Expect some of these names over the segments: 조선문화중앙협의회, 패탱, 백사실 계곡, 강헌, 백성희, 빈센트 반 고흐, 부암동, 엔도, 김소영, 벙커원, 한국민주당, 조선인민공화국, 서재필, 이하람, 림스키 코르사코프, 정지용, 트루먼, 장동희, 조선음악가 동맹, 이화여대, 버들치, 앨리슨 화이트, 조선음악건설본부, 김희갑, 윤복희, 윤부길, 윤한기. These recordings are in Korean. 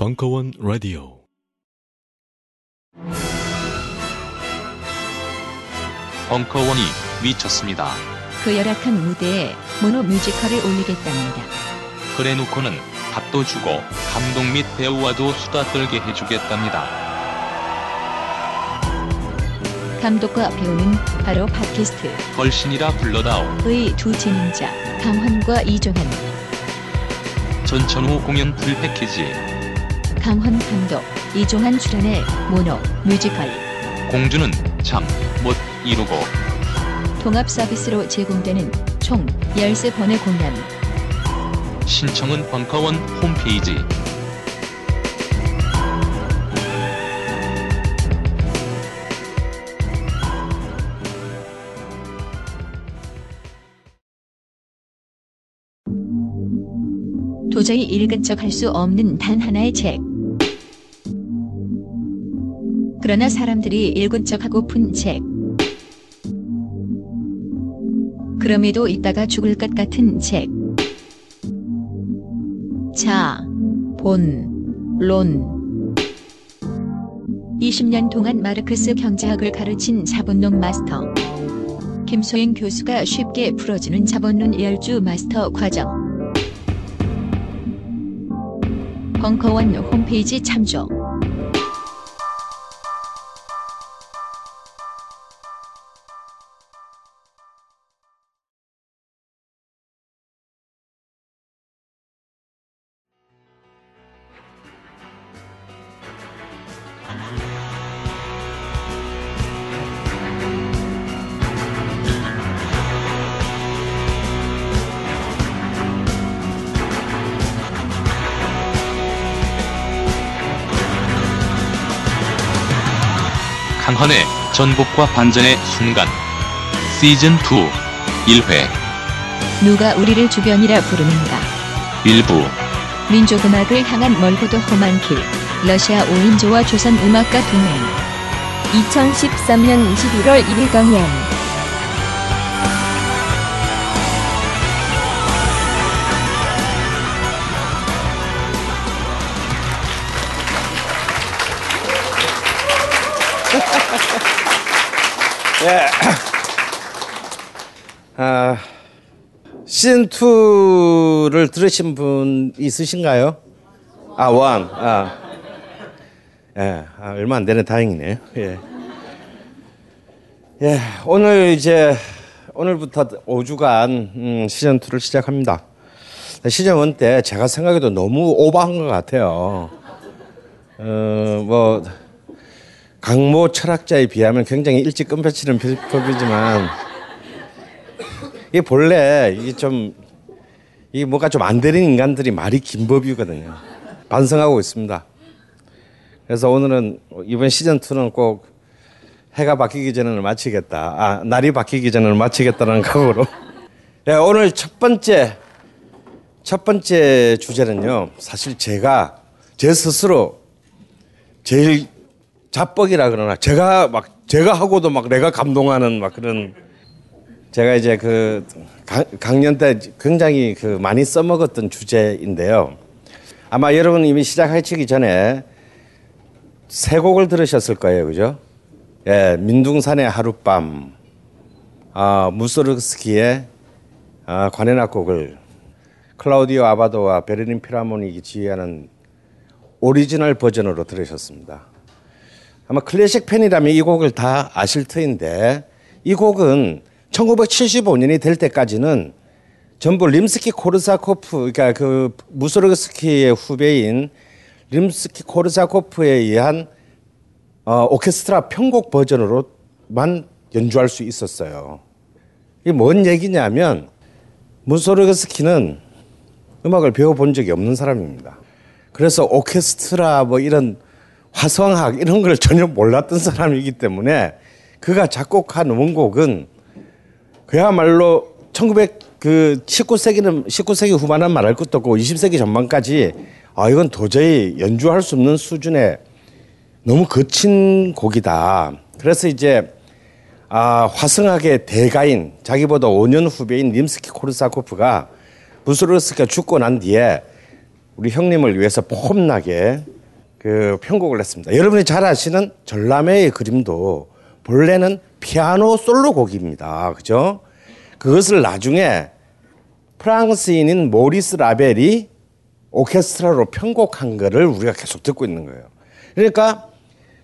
벙커원 라디오 벙커원이 미쳤습니다. 그 열악한 무대에 모노 뮤지컬을 올리겠답니다. 그래놓고는 밥도 주고 감독 및 배우와도 수다 떨게 해주겠답니다. 감독과 배우는 바로 팟캐스트 걸신이라 불러다오의 두 진행자 강헌과 이종한. 전천후 공연 풀 패키지. 강헌 감독, 이종한 출연의 모노 뮤지컬. 공주는 참 못 이루고. 통합 서비스로 제공되는 총 13번의 공연. 신청은 벙커원 홈페이지. 도저히 읽은 척할 수 없는 단 하나의 책. 그러나 사람들이 읽은 척하고픈 책. 그럼에도 읽다가 죽을 것 같은 책. 자, 본, 론. 20년 동안 마르크스 경제학을 가르친 자본론 마스터 김소영 교수가 쉽게 풀어주는 자본론 10주 마스터 과정. 벙커원 홈페이지 참조. 강헌의 전복과 반전의 순간 시즌2 1회 누가 우리를 주변이라 부르는가 1부 민족음악을 향한 멀고도 험한 길 러시아 5인조와 조선음악가 동맹 2013년 11월 1일 강연. 예. 시즌2를 들으신 분 있으신가요? 아, 원. 아. 예. 아, 얼마 안 되네. 다행이네요. 예. 예. 오늘 오늘부터 5주간 시즌2를 시작합니다. 시즌1 때 제가 생각해도 너무 오버한 것 같아요. 강모 철학자에 비하면 굉장히 일찍 끔찍치는 법이지만 이게 본래 이게 뭐가 좀 안 되는 인간들이 말이 긴 법이거든요. 반성하고 있습니다. 그래서 오늘은 이번 시즌2는 꼭 해가 바뀌기 전에는 마치겠다. 아, 날이 바뀌기 전에는 마치겠다는 각오로. 네, 오늘 첫 번째 주제는요. 사실 제가 제 스스로 제일 자뻑이라 그러나 제가 하고도 막 내가 감동하는 막 그런, 제가 이제 그 강연 때 굉장히 그 많이 써먹었던 주제인데요. 아마 여러분 이미 시작하시기 전에 세 곡을 들으셨을 거예요, 그죠? 예, 민둥산의 하룻밤, 무소르스키의 관현악 곡을, 클라우디오 아바도와 베를린 필하모닉이 지휘하는 오리지널 버전으로 들으셨습니다. 아마 클래식 팬이라면 이 곡을 다 아실 터인데, 이 곡은 1975년이 될 때까지는 전부 림스키 코르사코프, 그러니까 그 무소르스키의 후배인 림스키 코르사코프에 의한 오케스트라 편곡 버전으로만 연주할 수 있었어요. 이게 뭔 얘기냐면 무소르스키는 음악을 배워본 적이 없는 사람입니다. 그래서 오케스트라 뭐 이런 화성학 이런 걸 전혀 몰랐던 사람이기 때문에 그가 작곡한 원곡은 그야말로 19세기 후반은 말할 것도 없고 20세기 전반까지 이건 도저히 연주할 수 없는 수준의 너무 거친 곡이다. 그래서 이제 화성학의 대가인, 자기보다 5년 후배인 림스키 코르사코프가 부스러스가 죽고 난 뒤에 우리 형님을 위해서 폼나게 그 편곡을 했습니다. 여러분이 잘 아시는 전람회의 그림도 본래는 피아노 솔로 곡입니다. 그죠? 그것을 나중에 프랑스인인 모리스 라벨이 오케스트라로 편곡한 거를 우리가 계속 듣고 있는 거예요. 그러니까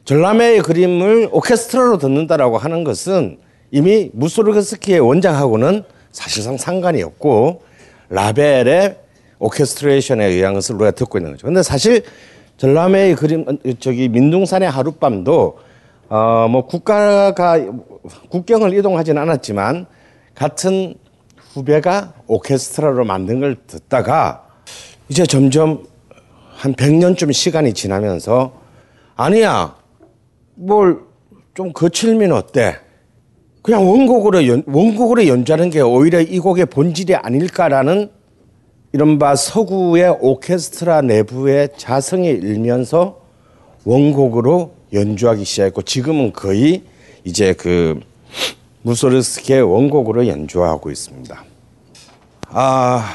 전람회의 그림을 오케스트라로 듣는다라고 하는 것은 이미 무소르그스키의 원작하고는 사실상 상관이 없고 라벨의 오케스트레이션에 의한 것을 우리가 듣고 있는 거죠. 근데 사실 전람회의 그림, 저기 민둥산의 하룻밤도 뭐 국가가 국경을 이동하지는 않았지만 같은 후배가 오케스트라로 만든 걸 듣다가 이제 점점 한 100년쯤 시간이 지나면서 아니야 뭘 좀 거칠면 어때? 그냥 원곡으로 연주하는 게 오히려 이 곡의 본질이 아닐까라는 이른바 서구의 오케스트라 내부의 자성이 일면서 원곡으로 연주하기 시작했고 지금은 거의 이제 그 무소르스키의 원곡으로 연주하고 있습니다. 아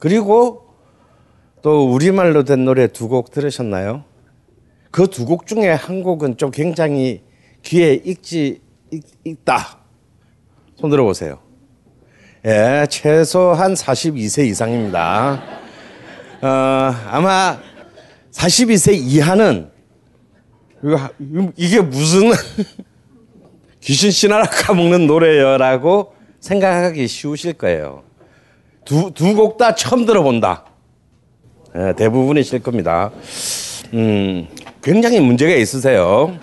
그리고 또 우리말로 된 노래 두 곡 들으셨나요? 그 두 곡 중에 한 곡은 좀 굉장히 귀에 익다. 손 들어보세요. 예, 최소한 42세 이상입니다. 아마 42세 이하는 이게 무슨 귀신 씨나라 까먹는 노래여라고 생각하기 쉬우실 거예요. 두 곡 다 처음 들어본다. 예, 대부분이실 겁니다. 굉장히 문제가 있으세요.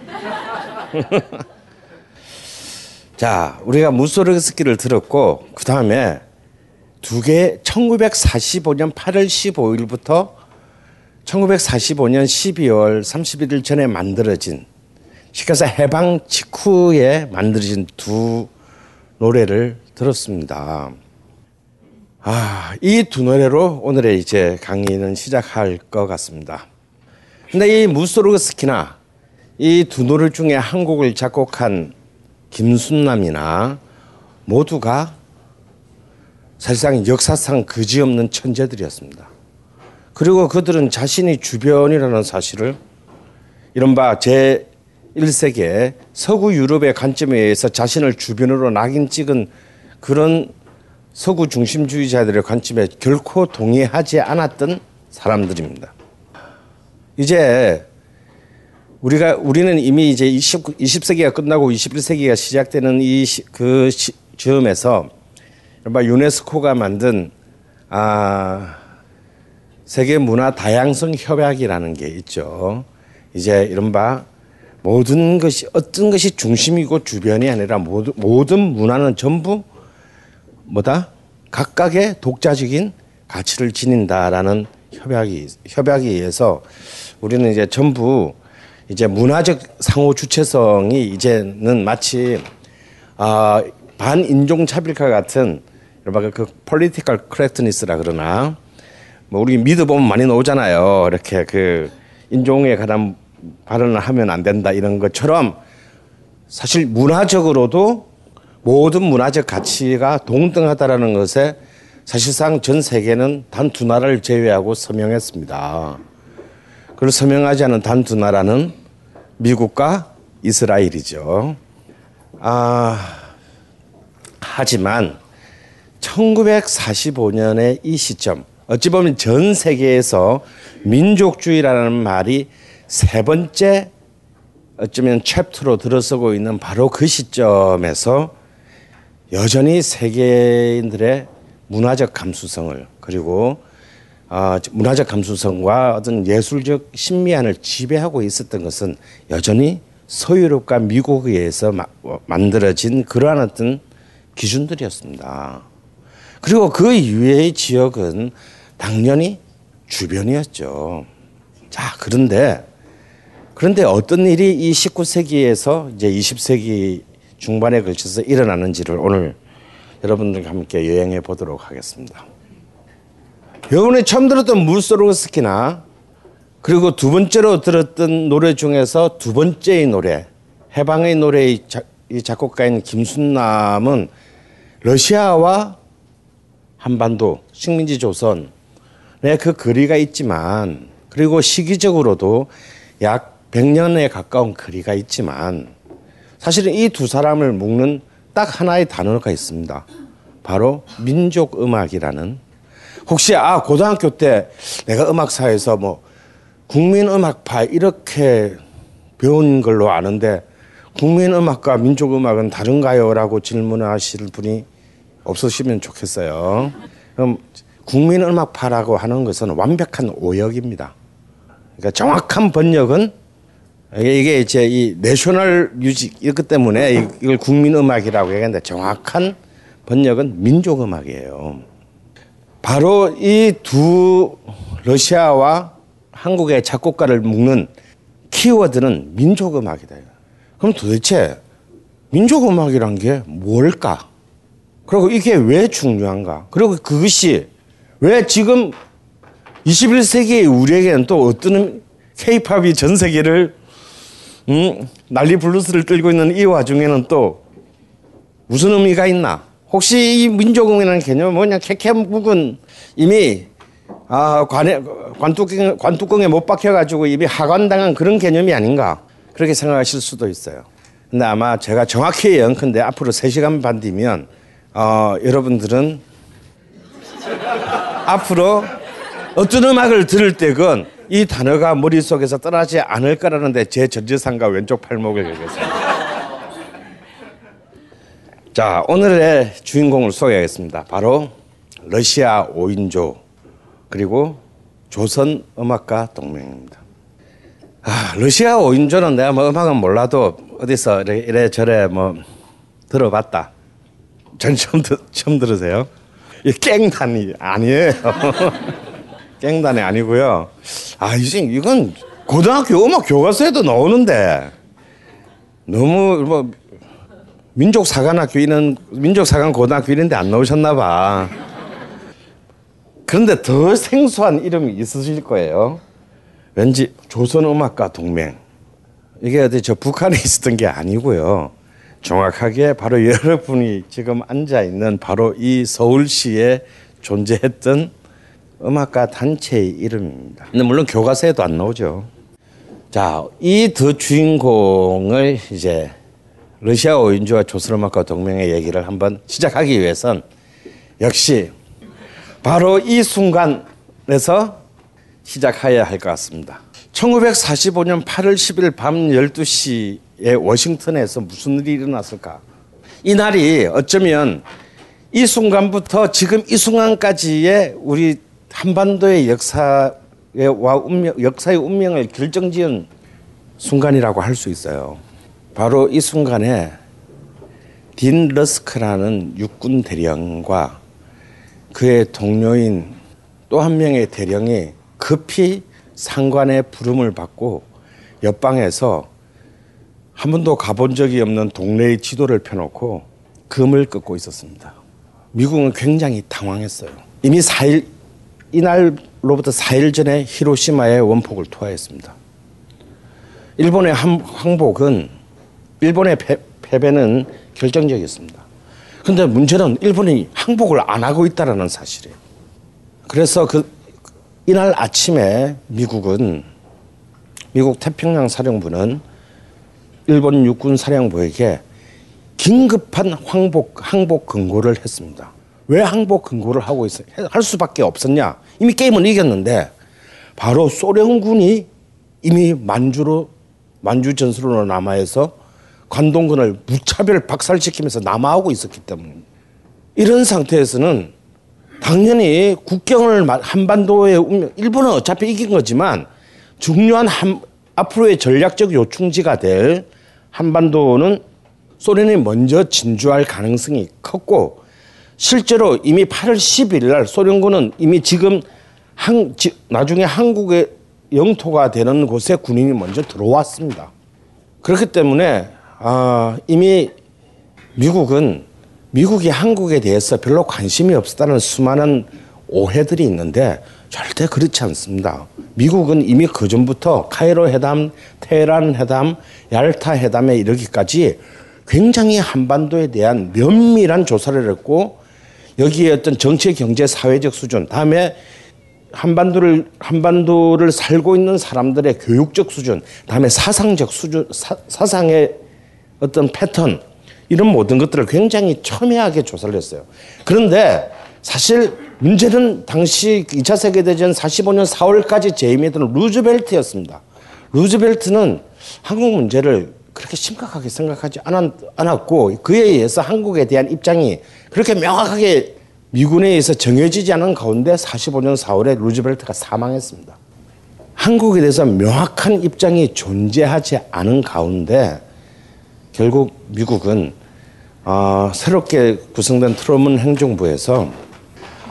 자, 우리가 무소르그스키를 들었고 그 다음에 1945년 8월 15일부터 1945년 12월 31일 전에 만들어진, 시켜서 해방 직후에 만들어진 두 노래를 들었습니다. 아, 이 두 노래로 오늘의 이제 강의는 시작할 것 같습니다. 근데 이 무소르그스키나 이 두 노래 중에 한 곡을 작곡한 김순남이나 모두가 사실상 역사상 그지없는 천재들이었습니다. 그리고 그들은 자신이 주변이라는 사실을 이른바 제1세기에 서구 유럽의 관점에 의해서 자신을 주변으로 낙인 찍은 그런 서구 중심주의자들의 관점에 결코 동의하지 않았던 사람들입니다. 이제 우리는 이미 이제 20세기가 끝나고 21세기가 시작되는 그 즈음에서 유네스코가 만든 세계 문화 다양성 협약이라는 게 있죠. 이제 이른바 모든 것이 어떤 것이 중심이고 주변이 아니라 모든 문화는 전부 뭐다? 각각의 독자적인 가치를 지닌다라는 협약에 의해서 우리는 이제 전부 이제 문화적 상호 주체성이 이제는 마치 반인종차별과 같은 그 political correctness라 그러나 뭐 우리 미드 보면 많이 나오잖아요. 이렇게 그 인종에 관한 발언을 하면 안 된다 이런 것처럼 사실 문화적으로도 모든 문화적 가치가 동등하다라는 것에 사실상 전 세계는 단 두 나라를 제외하고 서명했습니다. 그걸 서명하지 않은 단 두 나라는 미국과 이스라엘이죠. 하지만 1945년의 이 시점, 어찌 보면 전 세계에서 민족주의라는 말이 세 번째 어쩌면 챕터로 들어서고 있는 바로 그 시점에서 여전히 세계인들의 문화적 감수성을 그리고 문화적 감수성과 어떤 예술적 신미안을 지배하고 있었던 것은 여전히 서유럽과 미국에 의해서 만들어진 그러한 어떤 기준들이었습니다. 그리고 그 이외의 지역은 당연히 주변이었죠. 자, 그런데 어떤 일이 이 19세기에서 이제 20세기 중반에 걸쳐서 일어나는지를 오늘 여러분들과 함께 여행해 보도록 하겠습니다. 여러분이 처음 들었던 무소르그스키나 그리고 두 번째로 들었던 노래 중에서 두 번째의 노래, 해방의 노래의 작곡가인 김순남은 러시아와 한반도, 식민지 조선의 그 거리가 있지만, 그리고 시기적으로도 약 100년에 가까운 거리가 있지만, 사실은 이 두 사람을 묶는 딱 하나의 단어가 있습니다. 바로 민족음악이라는. 혹시 고등학교 때 내가 음악사에서 뭐 국민음악파 이렇게 배운 걸로 아는데 국민음악과 민족음악은 다른가요? 라고 질문하실 분이 없으시면 좋겠어요. 그럼 국민음악파라고 하는 것은 완벽한 오역입니다. 그러니까 정확한 번역은 이게 이제 이 내셔널 뮤직 이렇기 때문에 이걸 국민음악이라고 얘기하는데 정확한 번역은 민족음악이에요. 바로 이 두 러시아와 한국의 작곡가를 묶는 키워드는 민족음악이다. 그럼 도대체 민족음악이란 게 뭘까? 그리고 이게 왜 중요한가? 그리고 그것이 왜 지금 21세기의 우리에게는 또 어떤 케이팝이 전 세계를 난리 블루스를 끌고 있는 이 와중에는 또 무슨 의미가 있나? 혹시 이 민족음이라는 개념은 뭐냐? 케케묵은 이미 관뚜껑에 못 박혀가지고 이미 하관당한 그런 개념이 아닌가? 그렇게 생각하실 수도 있어요. 근데 아마 제가 정확히 예언컨대 앞으로 3시간 반 뒤면 여러분들은 앞으로 어떤 음악을 들을 때건 이 단어가 머릿속에서 떠나지 않을 거라는데 제 전지상과 왼쪽 팔목을 열겠습니다. 자, 오늘의 주인공을 소개하겠습니다. 바로 러시아 5인조 그리고 조선음악가 동맹입니다. 러시아 5인조는 내가 뭐 음악은 몰라도 어디서 이래저래 뭐 들어봤다. 전 처음 들으세요? 이 깽단이 아니에요. 깽단이 아니고요. 이건 고등학교 음악 교과서에도 나오는데 너무 뭐 민족사관학교 이런 민족사관고등학교 이런 데 안 나오셨나 봐. 그런데 더 생소한 이름이 있으실 거예요. 왠지 조선음악가 동맹. 이게 어디 저 북한에 있었던 게 아니고요. 정확하게 바로 여러분이 지금 앉아있는 바로 이 서울시에 존재했던 음악가 단체의 이름입니다. 근데 물론 교과서에도 안 나오죠. 자, 이 두 주인공을 이제 러시아 5인조와 조선음악가 동맹의 얘기를 한번 시작하기 위해선 역시 바로 이 순간에서 시작해야 할 것 같습니다. 1945년 8월 10일 밤 12시에 워싱턴에서 무슨 일이 일어났을까? 이 날이 어쩌면 이 순간부터 지금 이 순간까지의 우리 한반도의 역사의 운명을 결정지은 순간이라고 할 수 있어요. 바로 이 순간에 딘 러스크라는 육군 대령과 그의 동료인 또 한 명의 대령이 급히 상관의 부름을 받고 옆방에서 한 번도 가본 적이 없는 동네의 지도를 펴놓고 금을 끄고 있었습니다. 미국은 굉장히 당황했어요. 이미 이날로부터 4일 전에 히로시마에 원폭을 투하했습니다. 일본의 패배는 결정적이었습니다. 그런데 문제는 일본이 항복을 안 하고 있다는 사실이에요. 그래서 이날 아침에 미국 태평양 사령부는 일본 육군 사령부에게 긴급한 항복 경고를 했습니다. 왜 항복 경고를 할 수밖에 없었냐? 이미 게임은 이겼는데 바로 소련군이 이미 만주 전술로 남하해서 관동군을 무차별 박살시키면서 남하하고 있었기 때문입니다. 이런 상태에서는 당연히 한반도의 운명, 일본은 어차피 이긴 거지만 중요한 앞으로의 전략적 요충지가 될 한반도는 소련이 먼저 진주할 가능성이 컸고 실제로 이미 8월 10일 날 소련군은 이미 지금 나중에 한국의 영토가 되는 곳에 군인이 먼저 들어왔습니다. 그렇기 때문에 이미 미국이 한국에 대해서 별로 관심이 없었다는 수많은 오해들이 있는데 절대 그렇지 않습니다. 미국은 이미 그전부터 카이로 회담, 테헤란 회담, 얄타 회담에 이르기까지 굉장히 한반도에 대한 면밀한 조사를 했고 여기에 어떤 정치, 경제, 사회적 수준, 다음에 한반도를 살고 있는 사람들의 교육적 수준, 다음에 사상적 수준, 사상의 어떤 패턴, 이런 모든 것들을 굉장히 첨예하게 조사를 했어요. 그런데 사실 문제는 당시 2차 세계대전 45년 4월까지 재임했던 루즈벨트였습니다. 루즈벨트는 한국 문제를 그렇게 심각하게 생각하지 않았고, 그에 의해서 한국에 대한 입장이 그렇게 명확하게 미군에 의해서 정해지지 않은 가운데 45년 4월에 루즈벨트가 사망했습니다. 한국에 대해서 명확한 입장이 존재하지 않은 가운데 결국 미국은 새롭게 구성된 트루먼 행정부에서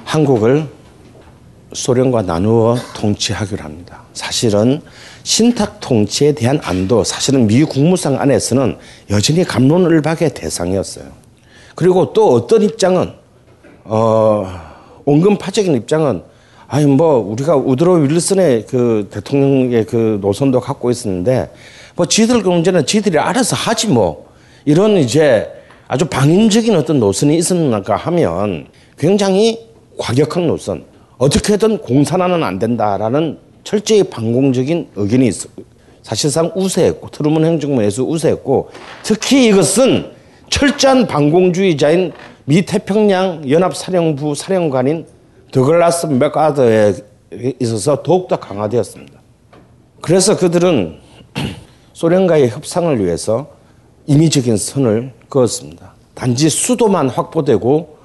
한국을 소련과 나누어 통치하기로 합니다. 사실은 신탁 통치에 대한 안도 사실은 미 국무상 안에서는 여전히 갑론을박의 대상이었어요. 그리고 또 어떤 입장은 온건파적인 입장은 아니 뭐 우리가 우드로 윌슨의 그 대통령의 그 노선도 갖고 있었는데 뭐 지들 경제는 지들이 알아서 하지 뭐 이런 이제 아주 방임적인 어떤 노선이 있었는가 하면 굉장히 과격한 노선, 어떻게든 공산화는 안 된다라는 철저히 반공적인 의견이 있었고 사실상 우세했고 트루먼 행정부에서 우세했고 특히 이것은 철저한 반공주의자인 미 태평양 연합사령부 사령관인 더글라스 맥아더에 있어서 더욱더 강화되었습니다. 그래서 그들은 소련과의 협상을 위해서 임의적인 선을 그었습니다. 단지 수도만 확보되고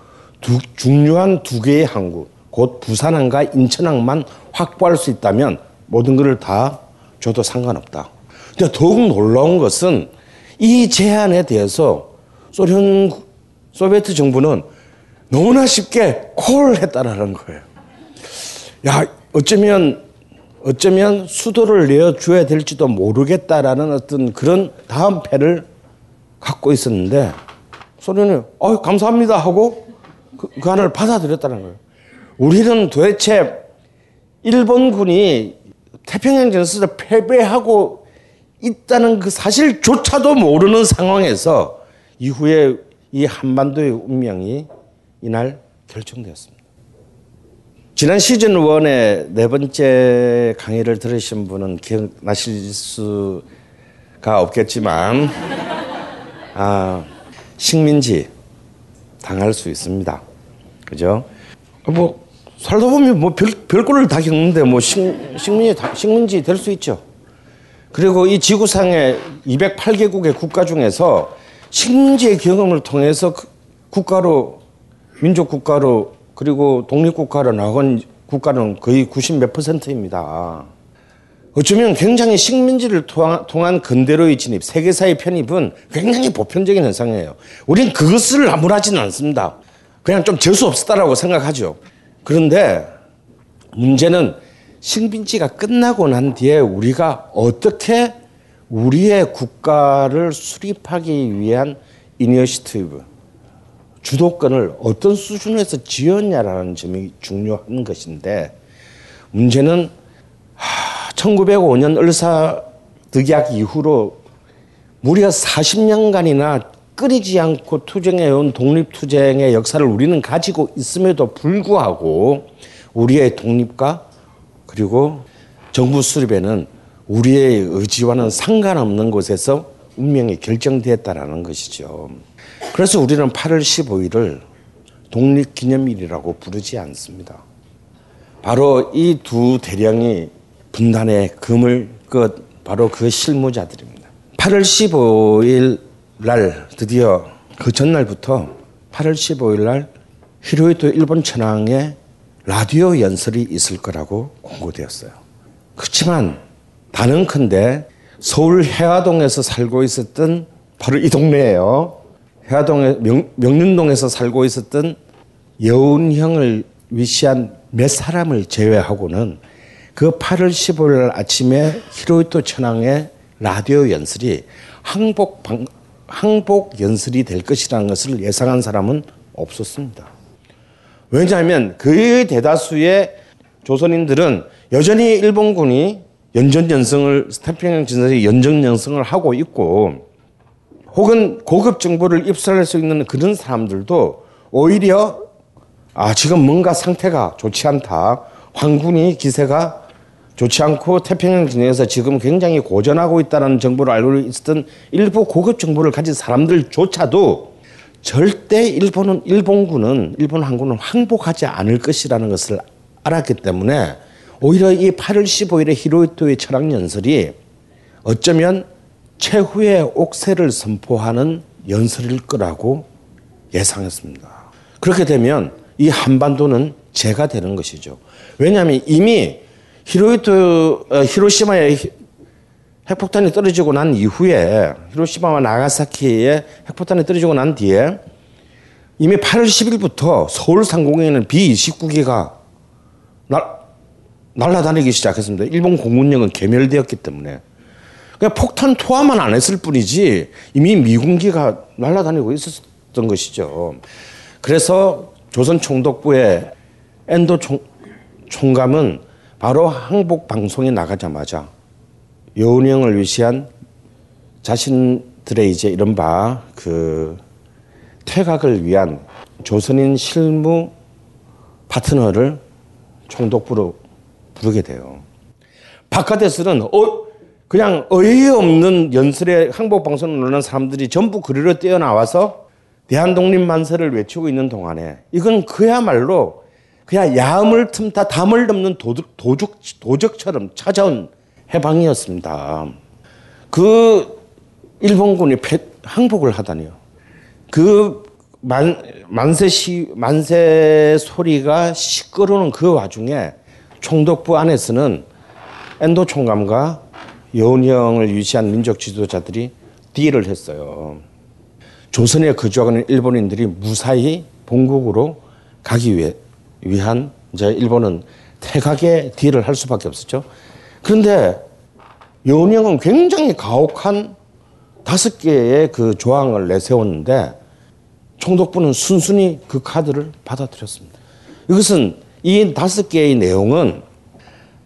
중요한 두 개의 항구, 곧 부산항과 인천항만 확보할 수 있다면 모든 것을 다 줘도 상관없다. 근데 더욱 놀라운 것은 이 제안에 대해서 소비에트 정부는 너무나 쉽게 콜을 했다라는 거예요. 야, 어쩌면 수도를 내어줘야 될지도 모르겠다라는 어떤 그런 다음 패를 갖고 있었는데 소련이 감사합니다 하고 그 안을 받아들였다는 거예요. 우리는 도대체 일본군이 태평양 전선에서 패배하고 있다는 그 사실조차도 모르는 상황에서 이후에 이 한반도의 운명이 이날 결정되었습니다. 지난 시즌 1의 네 번째 강의를 들으신 분은 기억나실 수가 없겠지만 식민지 당할 수 있습니다. 그죠? 뭐 살다 보면 뭐 별꼴을 다 겪는데 뭐 식민지 될 수 있죠. 그리고 이 지구상의 208개국의 국가 중에서 식민지의 경험을 통해서 국가로 민족 국가로 그리고 독립국가로 나온 국가는 거의 90몇 %입니다. 어쩌면 굉장히 식민지를 통한 근대로의 진입, 세계사의 편입은 굉장히 보편적인 현상이에요. 우린 그것을 아무렇지는 않습니다. 그냥 좀 재수 없었다라고 생각하죠. 그런데 문제는 식민지가 끝나고 난 뒤에 우리가 어떻게 우리의 국가를 수립하기 위한 이니셔티브, 주도권을 어떤 수준에서 지었냐라는 점이 중요한 것인데 문제는 1905년 을사득약 이후로 무려 40년간이나 끊이지 않고 투쟁해온 독립투쟁의 역사를 우리는 가지고 있음에도 불구하고 우리의 독립과 그리고 정부 수립에는 우리의 의지와는 상관없는 곳에서 운명이 결정되었다라는 것이죠. 그래서 우리는 8월 15일을 독립기념일이라고 부르지 않습니다. 바로 이 두 대령이 분단의 금을 끄 바로 그 실무자들입니다. 8월 15일 날 드디어 그 전날부터 8월 15일 날 히로히토 일본 천황의 라디오 연설이 있을 거라고 공고되었어요. 그렇지만 단언컨대 서울 해화동에서 살고 있었던 바로 이 동네예요. 해화동에 명륜동에서 살고 있었던 여운형을 위시한 몇 사람을 제외하고는 그 8월 15일 날 아침에 히로히토 천황의 라디오 연설이 항복 연설이 될 것이라는 것을 예상한 사람은 없었습니다. 왜냐하면 거의 대다수의 조선인들은 여전히 일본군이 태평양 전선에서 연전연승을 하고 있고 혹은 고급 정보를 입수할 수 있는 그런 사람들도 오히려 아, 지금 뭔가 상태가 좋지 않다. 황군이 기세가 좋지 않고 태평양 진영에서 지금 굉장히 고전하고 있다는 정보를 알고 있었던 일부 고급 정보를 가진 사람들조차도 절대 일본 항구는 항복하지 않을 것이라는 것을 알았기 때문에 오히려 이 8월 15일의 히로히토의 철학연설이 어쩌면 최후의 옥새를 선포하는 연설일 거라고 예상했습니다. 그렇게 되면 이 한반도는 재가 되는 것이죠. 왜냐하면 이미 히로시마의 핵폭탄이 떨어지고 난 이후에 히로시마와 나가사키에 핵폭탄이 떨어지고 난 뒤에 이미 8월 10일부터 서울 상공에는 B-29기가 날아다니기 시작했습니다. 일본 공군력은 괴멸되었기 때문에. 그냥 폭탄 투하만 안 했을 뿐이지 이미 미군기가 날아다니고 있었던 것이죠. 그래서 조선총독부의 엔도 총감은 바로 항복 방송에 나가자마자 여운형을 위시한 자신들의 이제 이른바 그 퇴각을 위한 조선인 실무 파트너를 총독부로 부르게 돼요. 바깥에서는 그냥 어이없는 연설에 항복방송을 하는 사람들이 전부 그리로 뛰어나와서 대한독립만세를 외치고 있는 동안에 이건 그야말로 그냥 야음을 틈타 담을 넘는 도적처럼 찾아온 해방이었습니다. 그 일본군이 항복을 하다니요. 그 만세 소리가 시끄러우는 그 와중에 총독부 안에서는 엔도 총감과 여운형을 유치한 민족 지도자들이 딜을 했어요. 조선에 거주하는 일본인들이 무사히 본국으로 가기 위한 이제 일본은 태각에 딜을 할 수밖에 없었죠. 그런데 여운형은 굉장히 가혹한 5개의 그 조항을 내세웠는데 총독부는 순순히 그 카드를 받아들였습니다. 이것은 이 5개의 내용은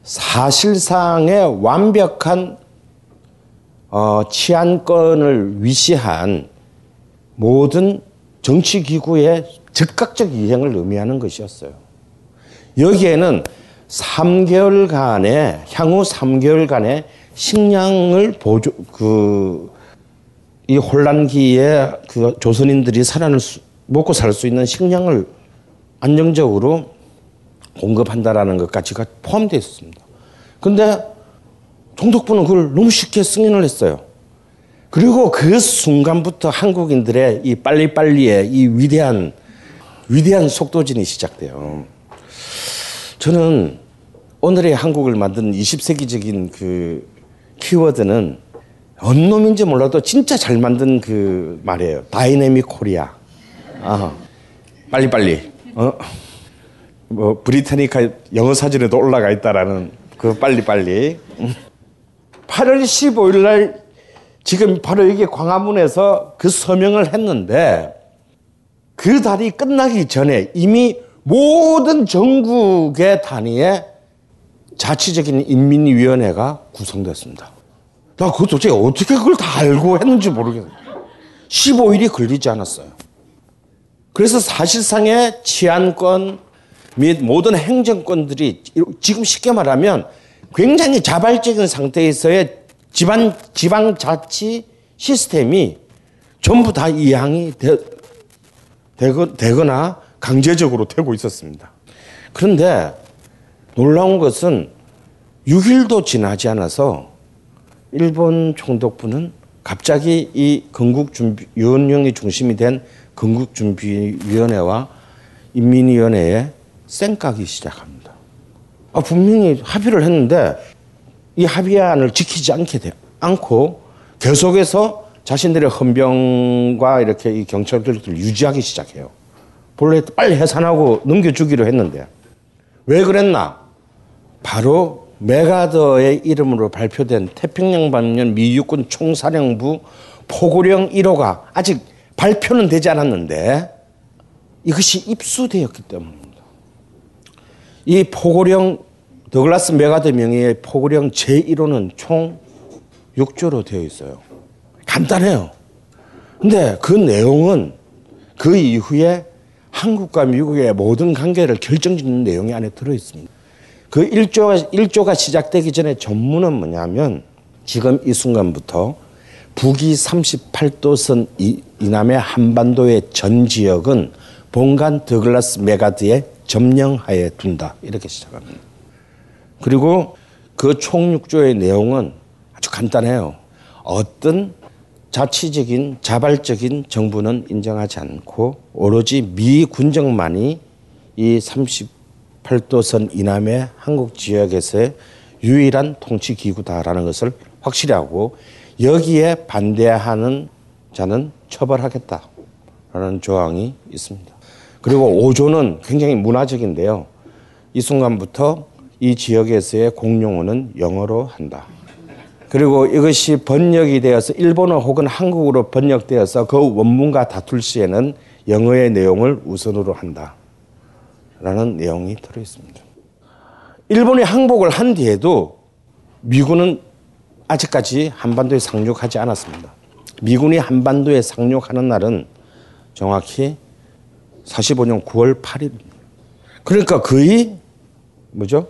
사실상의 완벽한 치안권을 위시한 모든 정치기구의 즉각적 이행을 의미하는 것이었어요. 여기에는 3개월간의 향후 3개월간의 식량을 이 혼란기에 그 조선인들이 먹고 살 수 있는 식량을 안정적으로 공급한다라는 것까지가 포함되어 있었습니다. 그런데 총독부는 그걸 너무 쉽게 승인을 했어요. 그리고 그 순간부터 한국인들의 이 빨리빨리의 이 위대한 속도진이 시작돼요. 저는 오늘의 한국을 만든 20세기적인 그 키워드는 어느 놈인지 몰라도 진짜 잘 만든 그 말이에요. 다이내믹 코리아. 빨리빨리. 뭐 브리타니카 영어 사전에도 올라가 있다라는 그 빨리빨리. 8월 15일 날 지금 바로 여기 광화문에서 그 서명을 했는데 그 달이 끝나기 전에 이미 모든 전국의 단위에 자치적인 인민위원회가 구성됐습니다. 나 그거 도대체 어떻게 그걸 다 알고 했는지 모르겠어요. 15일이 걸리지 않았어요. 그래서 사실상의 치안권 및 모든 행정권들이 지금 쉽게 말하면 굉장히 자발적인 상태에서의 지방자치 시스템이 전부 다 이양이 되거나 강제적으로 되고 있었습니다. 그런데 놀라운 것은 6일도 지나지 않아서 일본 총독부는 갑자기 이 여운형이 중심이 된 건국준비위원회와 인민위원회에 쌩까기 시작합니다. 분명히 합의를 했는데 이 합의안을 지키지 않고 계속해서 자신들의 헌병과 이렇게 이 경찰들을 유지하기 시작해요. 본래 빨리 해산하고 넘겨주기로 했는데 왜 그랬나? 바로 맥아더의 이름으로 발표된 태평양 반면 미육군 총사령부 포고령 1호가 아직 발표는 되지 않았는데 이것이 입수되었기 때문입니다. 이 포고령 더글라스 맥아더 명의의 포고령 제1호는 총 6조로 되어 있어요. 간단해요. 근데 그 내용은 그 이후에 한국과 미국의 모든 관계를 결정짓는 내용이 안에 들어있습니다. 그 1조가 시작되기 전에 전문은 뭐냐면 지금 이 순간부터 북위 38도선 이남의 한반도의 전 지역은 본관 더글라스 맥아더의 점령하에 둔다. 이렇게 시작합니다. 그리고 그 총 6조의 내용은 아주 간단해요. 어떤 자치적인 자발적인 정부는 인정하지 않고 오로지 미 군정만이 이 38도선 이남의 한국 지역에서의 유일한 통치기구다라는 것을 확실히 하고 여기에 반대하는 자는 처벌하겠다라는 조항이 있습니다. 그리고 5조는 굉장히 문화적인데요. 이 순간부터 이 지역에서의 공용어는 영어로 한다. 그리고 이것이 번역이 되어서 일본어 혹은 한국어로 번역되어서 그 원문과 다툴 시에는 영어의 내용을 우선으로 한다. 라는 내용이 들어있습니다. 일본이 항복을 한 뒤에도 미군은 아직까지 한반도에 상륙하지 않았습니다. 미군이 한반도에 상륙하는 날은 정확히 45년 9월 8일입니다. 그러니까 거의 뭐죠?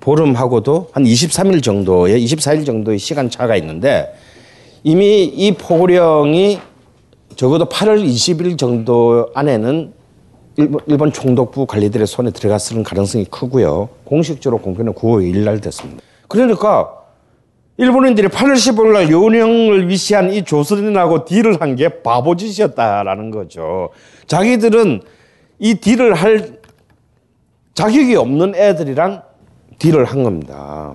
보름하고도 한 23일 정도의 24일 정도의 시간 차가 있는데 이미 이 포고령이 적어도 8월 20일 정도 안에는 일본 총독부 관리들의 손에 들어갔을 가능성이 크고요. 공식적으로 공표는 9월 1일 날 됐습니다. 그러니까 일본인들이 8월 15일 날 요령을 위시한 이 조선인하고 딜을 한 게 바보짓이었다라는 거죠. 자기들은 이 딜을 할 자격이 없는 애들이랑 딜을 한 겁니다.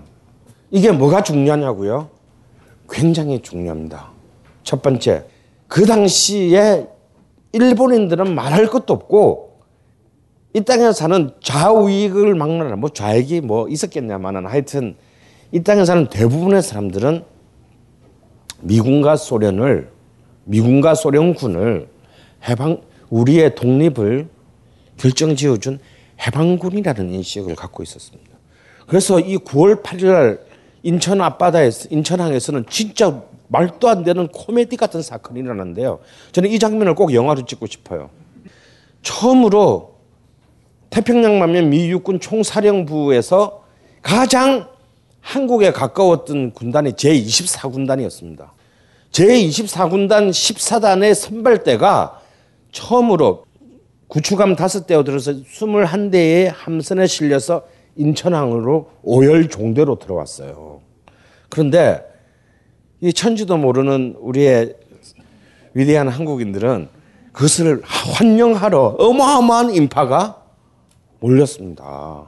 이게 뭐가 중요하냐고요? 굉장히 중요합니다. 첫 번째, 그 당시에 일본인들은 말할 것도 없고 이 땅에 사는 좌우익을 막론하는 뭐 좌익이 뭐 있었겠냐마는 하여튼 이 땅에 사는 대부분의 사람들은 미군과 소련군을 우리의 독립을 결정지어준 해방군이라는 인식을 갖고 있었습니다. 그래서 이 9월 8일 인천 앞바다에서 인천항에서는 진짜 말도 안 되는 코미디 같은 사건이 일어났는데요. 저는 이 장면을 꼭 영화로 찍고 싶어요. 처음으로 태평양 만면 미 육군 총사령부에서 가장 한국에 가까웠던 군단이 제24군단이었습니다. 제24군단 14단의 선발대가 처음으로 구축함 5대로 들어서 21대의 함선에 실려서 인천항으로 오열 종대로 들어왔어요. 그런데 이 천지도 모르는 우리의 위대한 한국인들은 그것을 환영하러 어마어마한 인파가 몰렸습니다.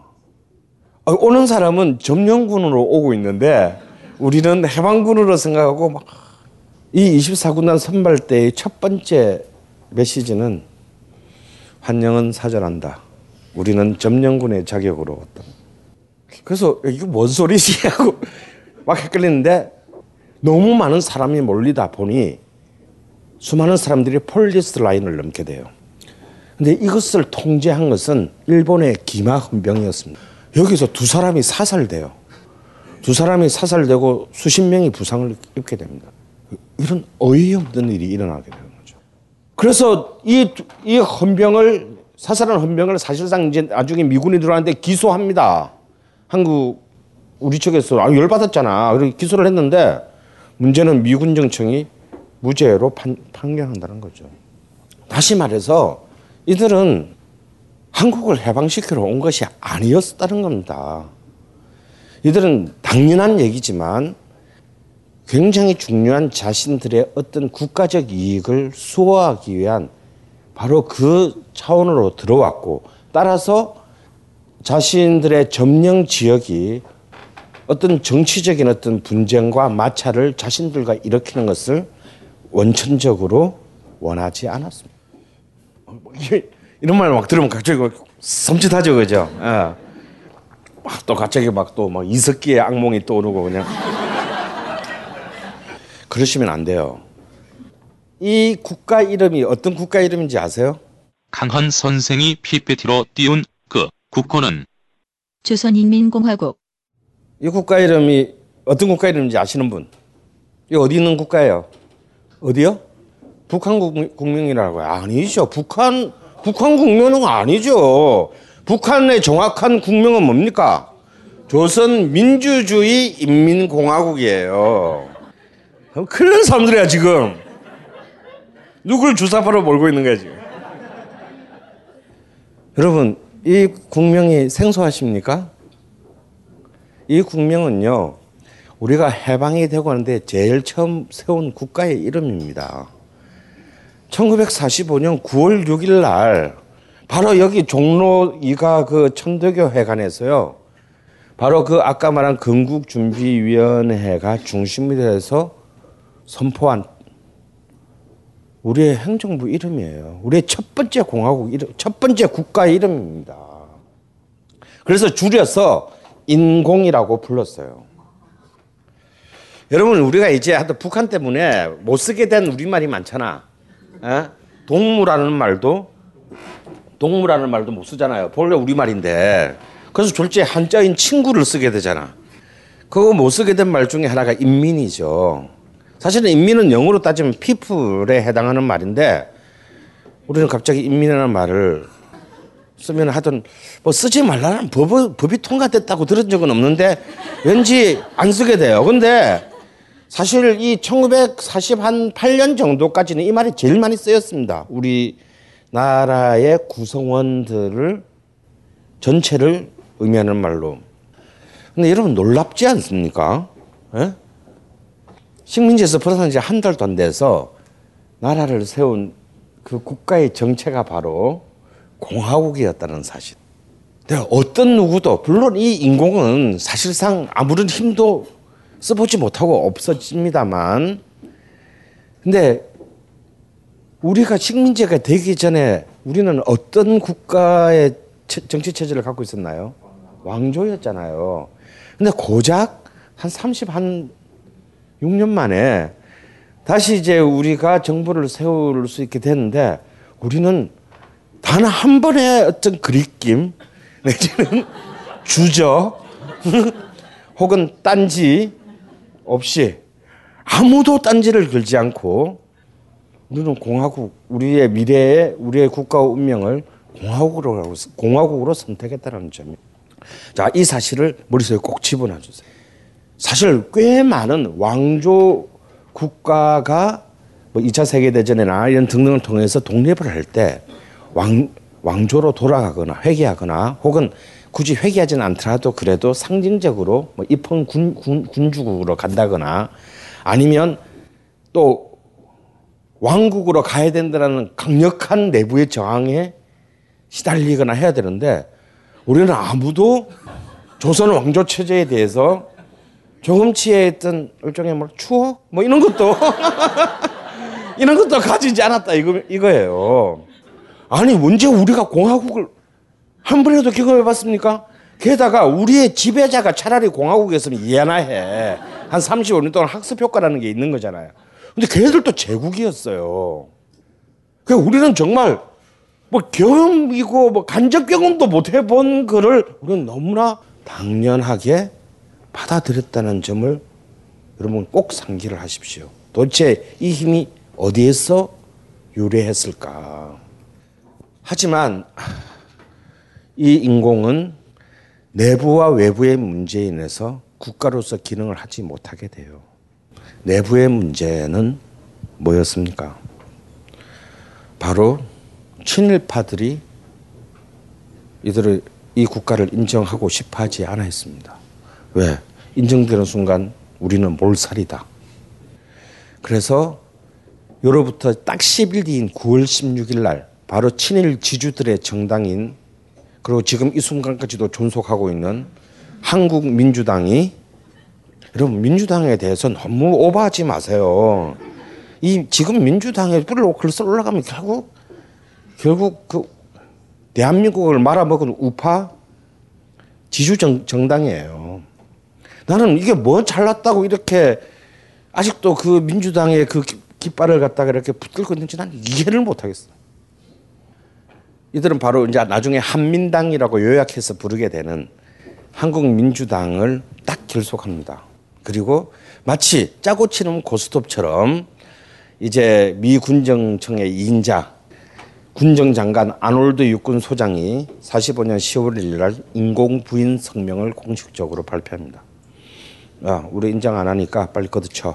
오는 사람은 점령군으로 오고 있는데 우리는 해방군으로 생각하고 막 이 24군단 선발대의 첫 번째 메시지는 환영은 사절한다. 우리는 점령군의 자격으로 왔다. 그래서 이거 뭔 소리지 하고 막 헷갈리는데 너무 많은 사람이 몰리다 보니 수많은 사람들이 폴리스 라인을 넘게 돼요. 근데 이것을 통제한 것은 일본의 기마헌병이었습니다. 여기서 두 사람이 사살돼요. 두 사람이 사살되고 수십 명이 부상을 입게 됩니다. 이런 어이없는 일이 일어나게 되는 거죠. 그래서 이 헌병을 사살한 헌병을 사실상 이제 나중에 미군이 들어왔는데 기소합니다. 한국 우리 측에서 열받았잖아. 그리고 기소를 했는데 문제는 미군 정청이 무죄로 판결한다는 거죠. 다시 말해서 이들은 한국을 해방시키러 온 것이 아니었다는 겁니다. 이들은 당연한 얘기지만 굉장히 중요한 자신들의 어떤 국가적 이익을 수호하기 위한 바로 그 차원으로 들어왔고 따라서 자신들의 점령 지역이 어떤 정치적인 어떤 분쟁과 마찰을 자신들과 일으키는 것을 원천적으로 원하지 않았습니다. 이런 말 막 들으면 갑자기 섬찟하죠, 그죠? 예. 막 또 갑자기 막 또 막 이석기의 악몽이 떠오르고 그냥. 그러시면 안 돼요. 이 국가 이름이 어떤 국가 이름인지 아세요? 강헌 선생이 PPT로 띄운 그 국호는 조선인민공화국. 이 국가 이름이 어떤 국가 이름인지 아시는 분? 이 어디 있는 국가예요? 어디요? 북한 국민이라고요? 아니죠. 북한 북한 국명은 아니죠. 북한의 정확한 국명은 뭡니까? 조선민주주의 인민공화국이에요. 그럼 큰일 난 사람들이야 지금. 누굴 주사파로 몰고 있는 거야 지금. 여러분, 이 국명이 생소하십니까? 이 국명은요, 우리가 해방이 되고 하는데 제일 처음 세운 국가의 이름입니다. 1945년 9월 6일 날 바로 여기 종로 이가 그 천도교 회관에서요, 바로 그 아까 말한 건국준비위원회가 중심이 돼서 선포한 우리의 행정부 이름이에요. 우리의 첫 번째 공화국 이름, 첫 번째 국가의 이름입니다. 그래서 줄여서 인공이라고 불렀어요. 여러분, 우리가 이제 하도 북한 때문에 못 쓰게 된 우리말이 많잖아. 에? 동무라는 말도 못 쓰잖아요. 본래 우리말인데. 그래서 졸지에 한자인 친구를 쓰게 되잖아. 그거 못 쓰게 된 말 중에 하나가 인민이죠. 사실은 인민은 영어로 따지면 people에 해당하는 말인데, 우리는 갑자기 인민이라는 말을 쓰면 하던, 뭐 쓰지 말라는 법이 통과됐다고 들은 적은 없는데 왠지 안 쓰게 돼요. 근데 사실 이 1948년 정도까지는 이 말이 제일 많이 쓰였습니다. 우리나라의 구성원들을 전체를 의미하는 말로. 근데 여러분, 놀랍지 않습니까? 에? 식민지에서 벗어난 지 한 달도 안 돼서 나라를 세운 그 국가의 정체가 바로 공화국이었다는 사실. 내가 어떤 누구도, 물론 이 인공은 사실상 아무런 힘도 써보지 못하고 없어집니다만, 근데 우리가 식민지가 되기 전에 우리는 어떤 국가의 정치체제를 갖고 있었나요? 왕조였잖아요. 근데 고작 한 36년 만에 다시 이제 우리가 정부를 세울 수 있게 됐는데, 우리는 단 한 번의 어떤 그리낌, 내지는 주저, 혹은 딴지 없이, 아무도 딴지를 걸지 않고, 우리는 공화국, 우리의 미래에 우리의 국가와 운명을 공화국으로 선택했다는 점입니다. 자, 이 사실을 머릿속에 꼭 집어넣어 주세요. 사실 꽤 많은 왕조 국가가 뭐 2차 세계대전이나 이런 등등을 통해서 독립을 할 때 왕조로 돌아가거나 회귀하거나, 혹은 굳이 회귀하지는 않더라도 그래도 상징적으로 뭐 입헌 군주국으로 간다거나, 아니면 또 왕국으로 가야 된다는 강력한 내부의 저항에 시달리거나 해야 되는데, 우리는 아무도 조선 왕조 체제에 대해서 조금치에 있던 일종의 뭐 추억? 뭐 이런 것도 이런 것도 가지지 않았다 이거예요. 아니, 언제 우리가 공화국을 한 번이라도 경험해봤습니까? 게다가 우리의 지배자가 차라리 공화국이었으면 이해나 해. 한 35년 동안 학습효과라는 게 있는 거잖아요. 근데 걔들도 제국이었어요. 그러니까 우리는 정말 뭐 경험이고 뭐 간접 경험도 못 해본 거를 우리는 너무나 당연하게 받아들였다는 점을 여러분 꼭 상기를 하십시오. 도대체 이 힘이 어디에서 유래했을까? 하지만 이 인공은 내부와 외부의 문제에 인해서 국가로서 기능을 하지 못하게 돼요. 내부의 문제는 뭐였습니까? 바로 친일파들이 이들을, 이 국가를 인정하고 싶어 하지 않아 했습니다. 왜? 인정되는 순간 우리는 몰살이다. 그래서 요로부터 딱 10일 뒤인 9월 16일 날 바로 친일 지주들의 정당인, 그리고 지금 이 순간까지도 존속하고 있는 한국민주당이, 여러분 민주당에 대해서 너무 오버하지 마세요. 이 지금 민주당에 뿌리로 글쎄 올라가면 결국 그 대한민국을 말아먹은 우파 지주 정당이에요. 나는 이게 뭐 잘났다고 이렇게 아직도 그 민주당의 그 깃발을 갖다가 이렇게 붙들고 있는지 난 이해를 못하겠어. 이들은 바로 이제 나중에 한민당이라고 요약해서 부르게 되는 한국민주당을 딱 결속합니다. 그리고 마치 짜고 치는 고스톱처럼 이제 미 군정청의 2인자 군정장관 아놀드 육군소장이 45년 10월 1일 날 인공부인 성명을 공식적으로 발표합니다. 아, 우리 인정 안 하니까 빨리 거두쳐.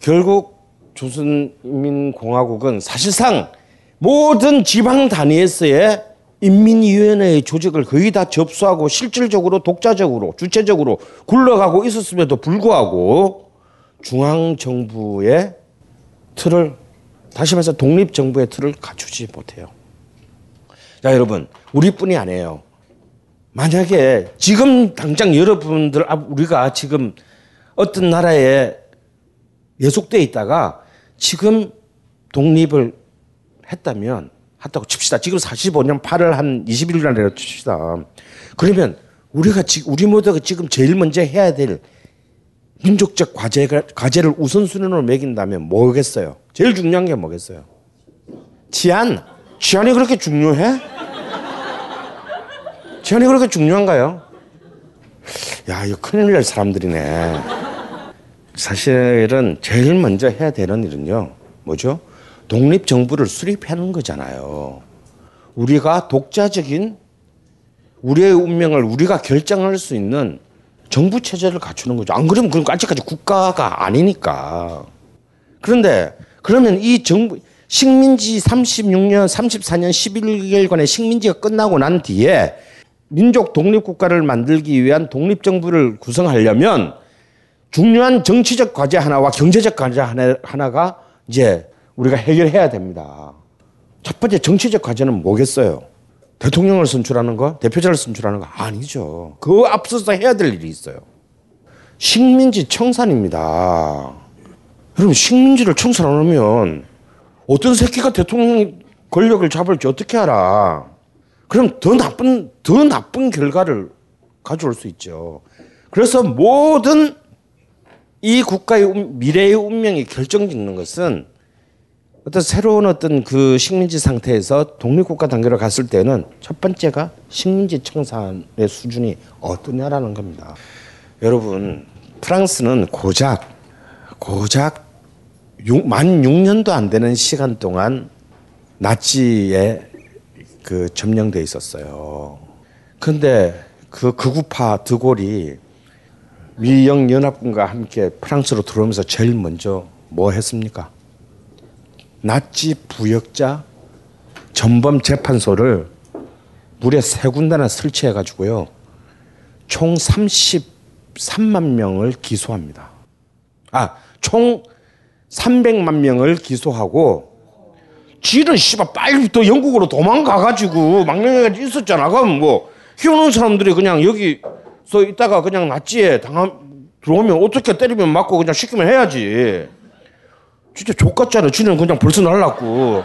결국 조선인민공화국은 사실상 모든 지방 단위에서의 인민위원회의 조직을 거의 다 접수하고 실질적으로 독자적으로 주체적으로 굴러가고 있었음에도 불구하고 중앙정부의 틀을, 다시 말해서 독립정부의 틀을 갖추지 못해요. 자, 여러분, 우리뿐이 아니에요. 만약에 지금 당장 여러분들, 우리가 지금 어떤 나라에 예속되어 있다가 지금 독립을 했다면, 했다고 칩시다. 지금 45년 8월 한 20일 날이라고 칩시다. 그러면 우리가 지금, 우리 모두가 지금 제일 먼저 해야 될 민족적 과제를 우선순위로 매긴다면 뭐겠어요? 제일 중요한 게 뭐겠어요? 치안? 치안이 그렇게 중요해? 치안이 그렇게 중요한가요? 야, 이거 큰일 날 사람들이네. 사실은 제일 먼저 해야 되는 일은요, 뭐죠? 독립정부를 수립하는 거잖아요. 우리가 독자적인, 우리의 운명을 우리가 결정할 수 있는 정부체제를 갖추는 거죠. 안 그러면 그건 아직까지 국가가 아니니까. 그런데 그러면 이 정부, 식민지 36년, 34년 11개월간의 식민지가 끝나고 난 뒤에 민족 독립국가를 만들기 위한 독립정부를 구성하려면 중요한 정치적 과제 하나와 경제적 과제 하나가 이제 우리가 해결해야 됩니다. 첫 번째 정치적 과제는 뭐겠어요? 대통령을 선출하는 거? 대표자를 선출하는 거? 아니죠. 그 앞서서 해야 될 일이 있어요. 식민지 청산입니다. 여러분, 식민지를 청산 안 하면 어떤 새끼가 대통령 권력을 잡을지 어떻게 알아? 그럼 더 나쁜 결과를 가져올 수 있죠. 그래서 모든 이 국가의 미래의 운명이 결정짓는 것은 어떤 새로운 어떤 그 식민지 상태에서 독립국가 단계로 갔을 때는 첫 번째가 식민지 청산의 수준이 어떠냐라는 겁니다. 여러분, 프랑스는 고작 만 6년도 안 되는 시간 동안 나치에 그 점령돼 있었어요. 근데 그 극우파 드골이 미영 연합군과 함께 프랑스로 들어오면서 제일 먼저 뭐 했습니까? 나치 부역자 전범 재판소를 무려 3군데나 설치해가지고요, 총 33만 명을 기소합니다. 아, 총 300만 명을 기소하고, 지는 씨발 빨리 또 영국으로 도망가가지고 망명해가지고 있었잖아. 그럼 뭐 키우는 사람들이 그냥 여기서 있다가 그냥 나치에 들어오면 어떻게 때리면 맞고 그냥 시키면 해야지. 진짜 족같잖아. 지는 그냥 벌써 날랐고.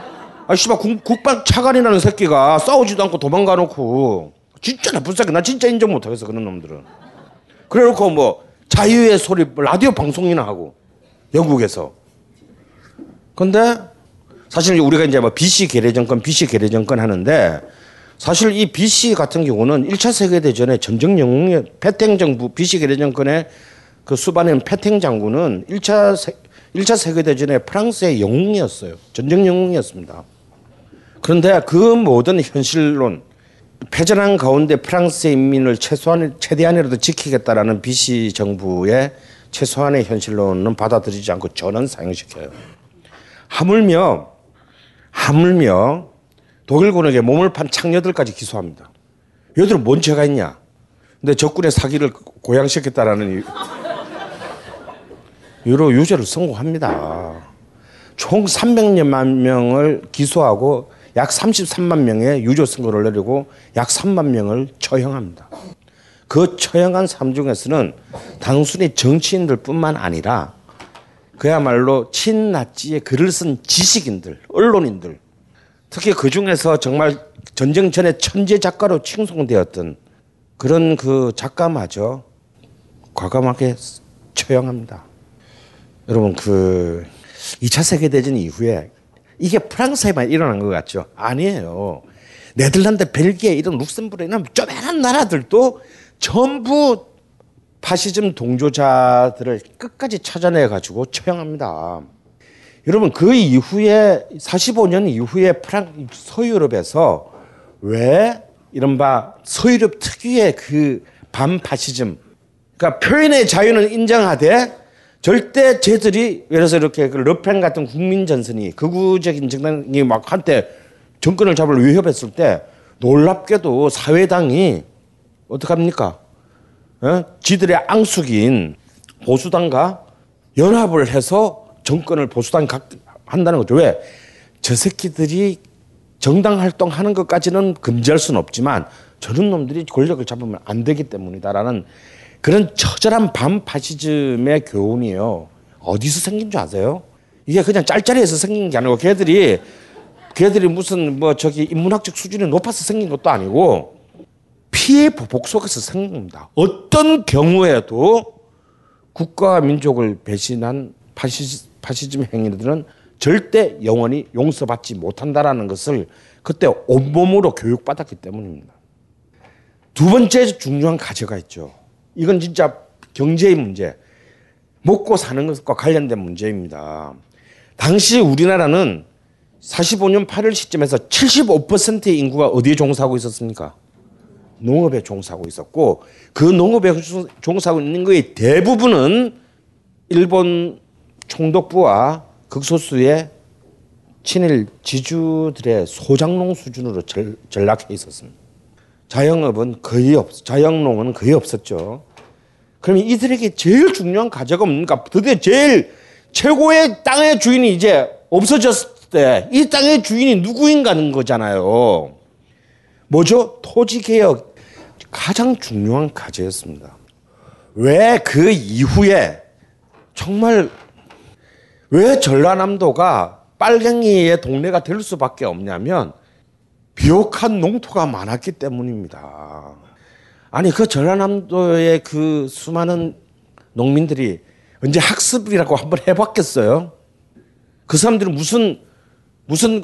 아, 씨발, 국방 차관이라는 새끼가 싸우지도 않고 도망가 놓고. 진짜 나쁜 새끼. 나 진짜 인정 못하겠어, 그런 놈들은. 그래 놓고 뭐 자유의 소리 라디오 방송이나 하고, 영국에서. 근데 사실 우리가 이제 뭐 BC 계례정권 하는데, 사실 이 BC 같은 경우는 1차 세계대전의 전쟁 영웅의 패탱정부, BC 계례정권의 그 수반인 패탱 장군은 1차 세계대전에 프랑스의 영웅이었어요. 전쟁 영웅이었습니다. 그런데 그 모든 현실론, 패전한 가운데 프랑스의 인민을 최대한이라도 지키겠다라는 비시 정부의 최소한의 현실론은 받아들이지 않고 전원 상용시켜요. 하물며 독일군에게 몸을 판 창녀들까지 기소합니다. 얘들은 뭔 죄가 있냐? 근데 적군의 사기를 고양시켰다라는 유로 유죄를 선고합니다. 총 300만 명을 기소하고 약 33만 명의 유죄 선고를 내리고 약 3만 명을 처형합니다. 그 처형한 사람 중에서는 단순히 정치인들 뿐만 아니라 그야말로 친나치의 글을 쓴 지식인들, 언론인들, 특히 그 중에서 정말 전쟁 전에 천재 작가로 칭송되었던 그런 그 작가마저 과감하게 처형합니다. 여러분, 그 2차 세계대전 이후에 이게 프랑스에만 일어난 것 같죠? 아니에요. 네덜란드, 벨기에, 이런 룩셈부르 이런 쪼매한 나라들도 전부 파시즘 동조자들을 끝까지 찾아내가지고 처형합니다. 여러분 그 이후에 45년 이후에 프랑스 서유럽에서 왜 이른바 서유럽 특유의 그 반파시즘, 그러니까 표현의 자유는 인정하되 절대 쟤들이 예를 들어서 이렇게 그 르펜 같은 국민전선이 극우적인 정당이 막 한때 정권을 잡을 위협했을 때 놀랍게도 사회당이 어떡합니까? 어? 지들의 앙숙인 보수당과 연합을 해서 정권을 보수당 한다는 거죠. 왜? 저 새끼들이 정당 활동하는 것까지는 금지할 수는 없지만 저런 놈들이 권력을 잡으면 안 되기 때문이다라는 그런 처절한 반파시즘의 교훈이에요. 어디서 생긴 줄 아세요? 이게 그냥 짤짤이에서 생긴 게 아니고 걔들이 무슨 뭐 저기 인문학적 수준이 높아서 생긴 것도 아니고 피해 보복 속에서 생긴 겁니다. 어떤 경우에도 국가와 민족을 배신한 파시즘 행위들은 절대 영원히 용서받지 못한다라는 것을 그때 온몸으로 교육받았기 때문입니다. 두 번째 중요한 과제가 있죠. 이건 진짜 경제의 문제, 먹고 사는 것과 관련된 문제입니다. 당시 우리나라는 45년 8월 시점에서 75%의 인구가 어디에 종사하고 있었습니까? 농업에 종사하고 있었고 그 농업에 종사하고 있는 것의 대부분은 일본 총독부와 극소수의 친일 지주들의 소작농 수준으로 전락해 있었습니다. 자영농은 거의 없었죠. 그러면 이들에게 제일 중요한 과제가 뭡니까? 드디어 최고의 땅의 주인이 이제 없어졌을 때 이 땅의 주인이 누구인가는 거잖아요. 뭐죠? 토지개혁 가장 중요한 과제였습니다. 왜 그 이후에 정말 왜 전라남도가 빨갱이의 동네가 될 수밖에 없냐면 비옥한 농토가 많았기 때문입니다. 아니 그 전라남도의 그 수많은 농민들이 언제 학습이라고 한번 해봤겠어요? 그 사람들은 무슨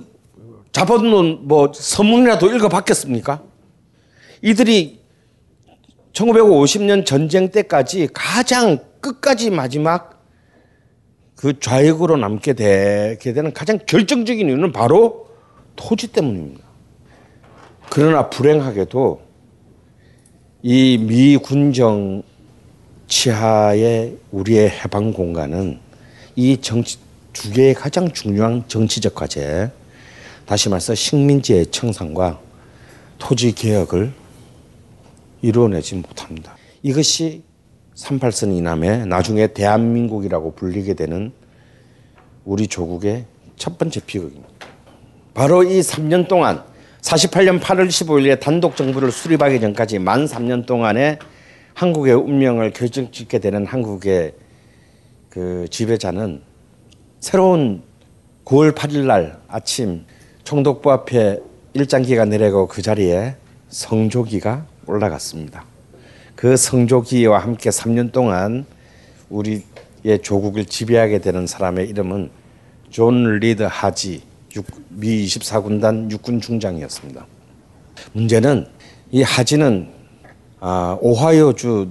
자본론 뭐 서문이라도 읽어봤겠습니까? 이들이 1950년 전쟁 때까지 가장 끝까지 마지막 그 좌익으로 남게 되는 가장 결정적인 이유는 바로 토지 때문입니다. 그러나 불행하게도 이 미군정 치하의 우리의 해방 공간은 이 정치 두 개의 가장 중요한 정치적 과제, 다시 말해서 식민지의 청산과 토지 개혁을 이루어내지 못합니다. 이것이 38선 이남에 나중에 대한민국이라고 불리게 되는 우리 조국의 첫 번째 비극입니다. 바로 이 3년 동안 48년 8월 15일에 단독 정부를 수립하기 전까지 만 3년 동안에 한국의 운명을 결정짓게 되는 한국의 그 지배자는 새로운 9월 8일 날 아침 총독부 앞에 일장기가 내리고 그 자리에 성조기가 올라갔습니다. 그 성조기와 함께 3년 동안 우리의 조국을 지배하게 되는 사람의 이름은 존 리드 하지 미 24군단 육군 중장이었습니다. 문제는 이 하지는 오하이오주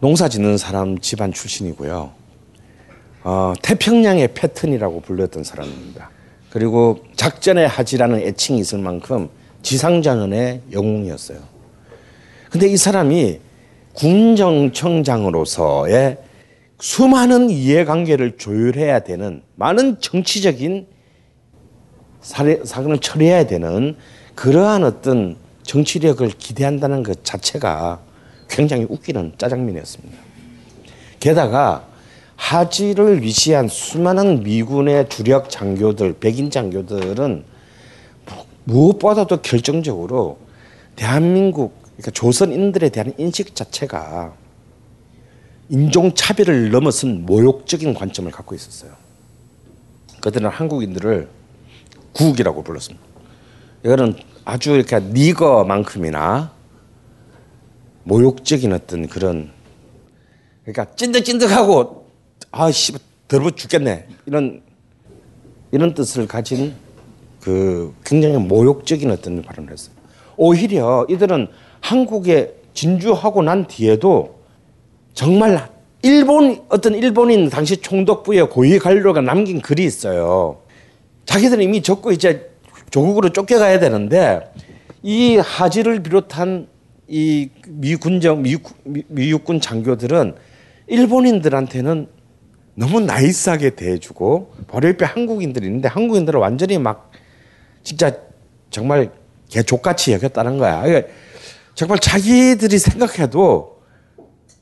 농사 짓는 사람 집안 출신이고요. 태평양의 패튼이라고 불렸던 사람입니다. 그리고 작전의 하지라는 애칭이 있을 만큼 지상자원의 영웅이었어요. 근데 이 사람이 군정청장으로서의 수많은 이해관계를 조율해야 되는 많은 정치적인 사건을 처리해야 되는 그러한 어떤 정치력을 기대한다는 것 자체가 굉장히 웃기는 짜장면이었습니다. 게다가 하지를 위시한 수많은 미군의 주력 장교들, 백인 장교들은 무엇보다도 결정적으로 대한민국, 그러니까 조선인들에 대한 인식 자체가 인종차별을 넘어선 모욕적인 관점을 갖고 있었어요. 그들은 한국인들을 구국이라고 불렀습니다. 이거는 아주 이렇게 니거만큼이나 모욕적인 어떤 그런, 그러니까 찐득찐득하고 아씨 더러워 죽겠네 이런 뜻을 가진 그 굉장히 모욕적인 어떤 발언을 했어요. 오히려 이들은 한국에 진주하고 난 뒤에도 정말 일본인 당시 총독부의 고위 관료가 남긴 글이 있어요. 자기들은 이미 졌고 이제 조국으로 쫓겨가야 되는데 이 하지를 비롯한 이 미육군 장교들은 일본인들한테는 너무 나이스하게 대해주고 버려입에 한국인들이 있는데 한국인들을 완전히 막 진짜 정말 개족같이 여겼다는 거야. 정말 자기들이 생각해도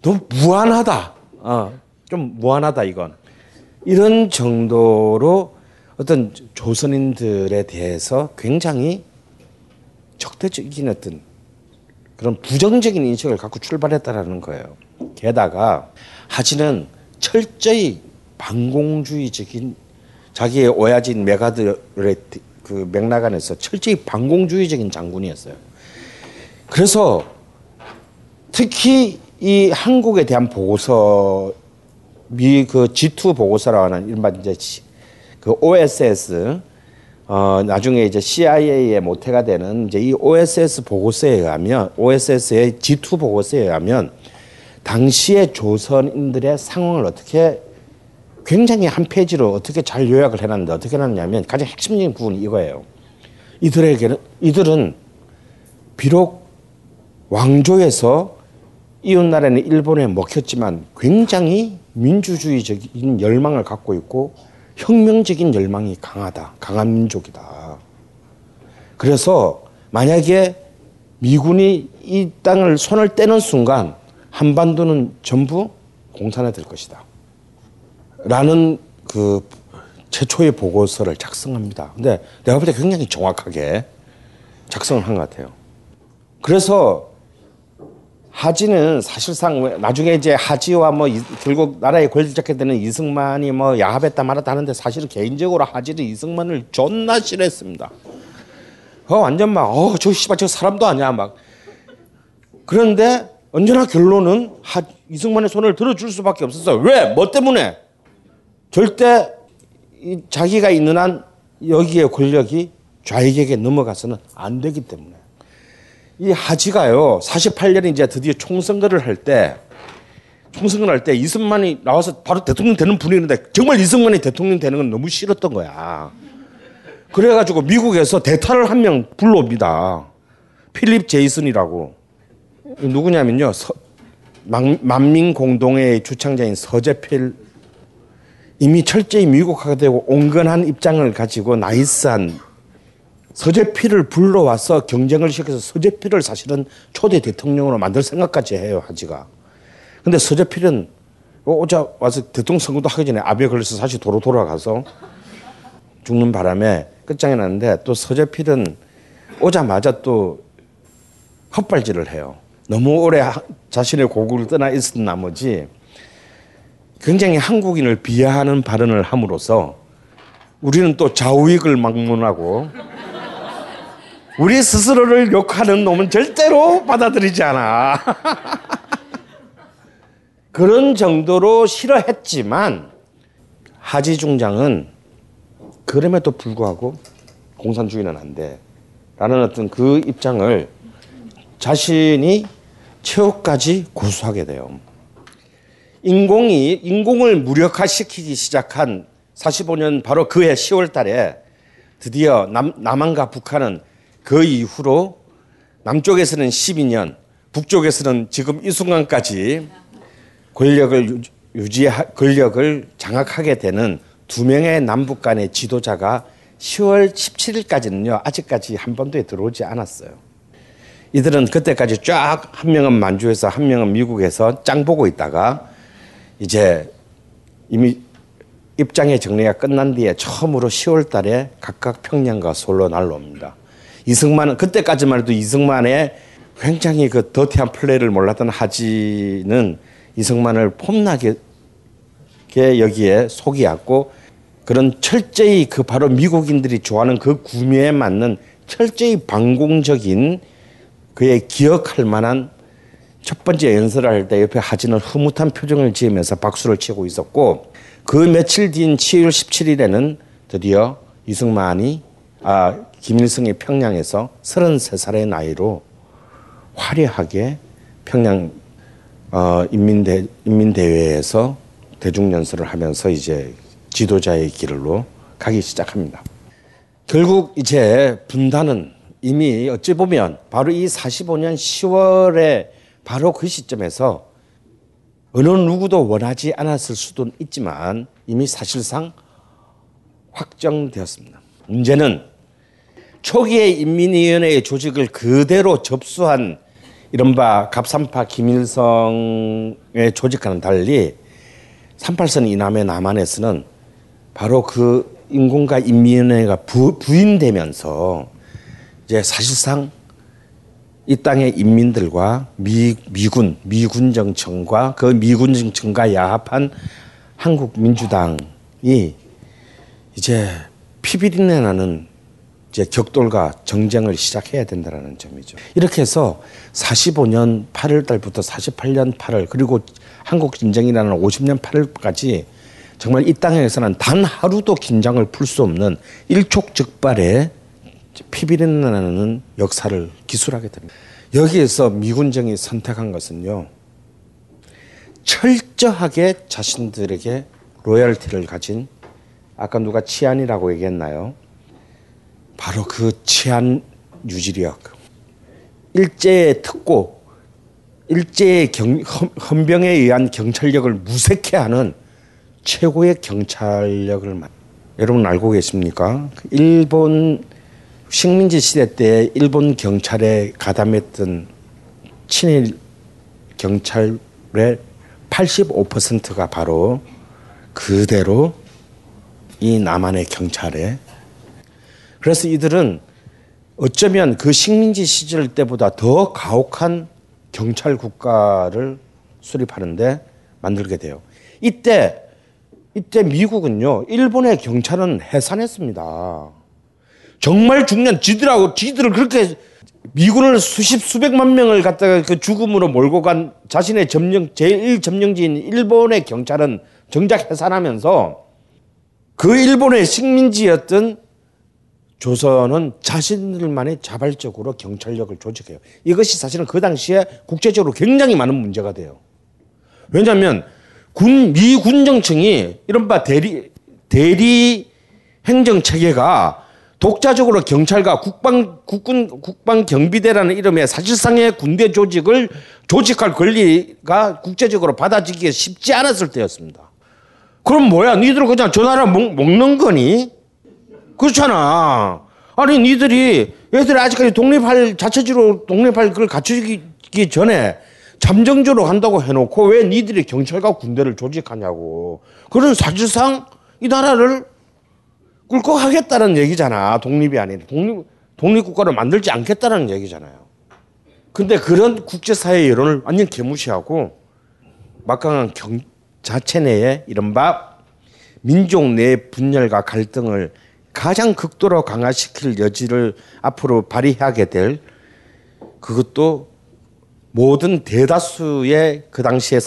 너무 무한하다. 좀 무한하다 이건. 이런 정도로 어떤 조선인들에 대해서 굉장히 적대적인 어떤 그런 부정적인 인식을 갖고 출발했다라는 거예요. 게다가 하지는 철저히 반공주의적인 자기의 오야진 맥아더의 그 맥락 안에서 철저히 반공주의적인 장군이었어요. 그래서 특히 이 한국에 대한 보고서, 미 그 G2 보고서라고 하는 일반 이제 그 OSS, 나중에 이제 CIA의 모태가 되는 이제 이 OSS 보고서에 의하면, OSS의 G2 보고서에 의하면, 당시의 조선인들의 상황을 어떻게 굉장히 한 페이지로 어떻게 잘 요약을 해놨는데 어떻게 해놨냐면 가장 핵심적인 부분이 이거예요. 이들은 비록 왕조에서 이웃나라는 일본에 먹혔지만 굉장히 민주주의적인 열망을 갖고 있고 혁명적인 열망이 강하다. 강한 민족이다. 그래서 만약에 미군이 이 땅을 손을 떼는 순간 한반도는 전부 공산화 될 것이다. 라는 그 최초의 보고서를 작성합니다. 근데 내가 볼 때 굉장히 정확하게 작성을 한 것 같아요. 그래서 하지는 사실상 나중에 이제 하지와 뭐 결국 나라에 권력자게 되는 이승만이 뭐 야합했다 말았다 하는데 사실은 개인적으로 하지는 이승만을 존나 싫어했습니다. 완전 막 저 씨발 저 사람도 아니야 막. 그런데 언제나 결론은 이승만의 손을 들어줄 수밖에 없었어요. 왜? 뭐 때문에? 절대 자기가 있는 한 여기의 권력이 좌익에게 넘어가서는 안 되기 때문에. 이 하지가요, 48년에 이제 드디어 총선거를 할 때 이승만이 나와서 바로 대통령 되는 분위기인데 정말 이승만이 대통령 되는 건 너무 싫었던 거야. 그래가지고 미국에서 대타를 한 명 불러옵니다. 필립 제이슨이라고. 누구냐면요, 만민공동회의 주창자인 서재필. 이미 철저히 미국화가 되고 온건한 입장을 가지고 나이스한 서재필을 불러와서 경쟁을 시켜서 서재필을 사실은 초대 대통령으로 만들 생각까지 해요, 하지가. 근데 서재필은 오자 와서 대통령 선거도 하기 전에 아베 걸려서 다시 도로 돌아가서 죽는 바람에 끝장이 났는데, 또 서재필은 오자마자 또 헛발질을 해요. 너무 오래 자신의 고국을 떠나 있었던 나머지 굉장히 한국인을 비하하는 발언을 함으로써 우리는 또 좌우익을 막론하고 우리 스스로를 욕하는 놈은 절대로 받아들이지 않아. 그런 정도로 싫어했지만 하지 중장은 그럼에도 불구하고 공산주의는 안 돼. 라는 어떤 그 입장을 자신이 최후까지 고수하게 돼요. 인공을 무력화시키기 시작한 45년 바로 그해 10월 달에 드디어 남한과 북한은 그 이후로 남쪽에서는 12년, 북쪽에서는 지금 이 순간까지 권력을 장악하게 되는 두 명의 남북 간의 지도자가 10월 17일까지는요, 아직까지 한반도에 들어오지 않았어요. 이들은 그때까지 쫙 한 명은 만주에서 한 명은 미국에서 짱 보고 있다가 이제 이미 입장의 정리가 끝난 뒤에 처음으로 10월 달에 각각 평양과 솔로 날라옵니다. 이승만은 그때까지만 해도 이승만의 굉장히 그 더티한 플레이를 몰랐던 하지는 이승만을 폼나게 여기에 속이었고, 그런 철저히 그 바로 미국인들이 좋아하는 그 구미에 맞는 철저히 반공적인 그의 기억할 만한 첫 번째 연설을 할 때 옆에 하지는 흐뭇한 표정을 지으면서 박수를 치고 있었고, 그 며칠 뒤인 7월 17일에는 드디어 김일성이 평양에서 33살의 나이로 화려하게 평양 인민대회에서 대중연설을 하면서 이제 지도자의 길로 가기 시작합니다. 결국 이제 분단은 이미 어찌 보면 바로 이 45년 10월에 바로 그 시점에서 어느 누구도 원하지 않았을 수도 있지만 이미 사실상 확정되었습니다. 문제는 초기에 인민위원회의 조직을 그대로 접수한 이른바 갑산파 김일성의 조직과는 달리 38선 이남의 남한에서는 바로 그 인공과 인민위원회가 부인되면서 이제 사실상 이 땅의 인민들과 미군 정청과 그 미군 정청과 야합한 한국민주당이 이제 피비린내 나는 이제 격돌과 정쟁을 시작해야 된다는 점이죠. 이렇게 해서 45년 8월 달부터 48년 8월 그리고 한국 전쟁이라는 50년 8월까지 정말 이 땅에서는 단 하루도 긴장을 풀 수 없는 일촉즉발의 피비린내 나는 역사를 기술하게 됩니다. 여기에서 미군정이 선택한 것은요, 철저하게 자신들에게 로열티를 가진, 아까 누가 치안이라고 얘기했나요? 바로 그 치안 유지력, 일제의 특고, 일제의 헌병에 의한 경찰력을 무색해하는 최고의 경찰력을 여러분 알고 계십니까? 일본 식민지 시대 때 일본 경찰에 가담했던 친일 경찰의 85%가 바로 그대로 이 남한의 경찰에. 그래서 이들은 어쩌면 그 식민지 시절 때보다 더 가혹한 경찰 국가를 수립하는데 만들게 돼요. 이때 미국은요, 일본의 경찰은 해산했습니다. 정말 중요한 지들을 그렇게 미군을 수백만 명을 갖다가 그 죽음으로 몰고 간 자신의 제1점령지인 일본의 경찰은 정작 해산하면서 그 일본의 식민지였던 조선은 자신들만의 자발적으로 경찰력을 조직해요. 이것이 사실은 그 당시에 국제적으로 굉장히 많은 문제가 돼요. 왜냐하면 미군정청이 이른바 대리 행정체계가 독자적으로 경찰과 국방경비대라는 이름의 사실상의 군대 조직을 조직할 권리가 국제적으로 받아들이기 쉽지 않았을 때였습니다. 그럼 뭐야? 니들 그냥 저 나라 먹는 거니? 그렇잖아. 아니, 니들이, 얘들이 아직까지 독립할 그걸 갖추기 전에 잠정적으로 한다고 해놓고 왜 니들이 경찰과 군대를 조직하냐고. 그런 사실상 이 나라를 꿀꺽 하겠다는 얘기잖아. 독립이 아닌 독립국가를 만들지 않겠다는 얘기잖아요. 근데 그런 국제사회 여론을 완전 개무시하고 막강한 자체 내에 이른바 민족 내 분열과 갈등을 가장 극도로 강화시킬 여지를 앞으로 발휘하게 될, 그것도 모든 대다수의 그 당시의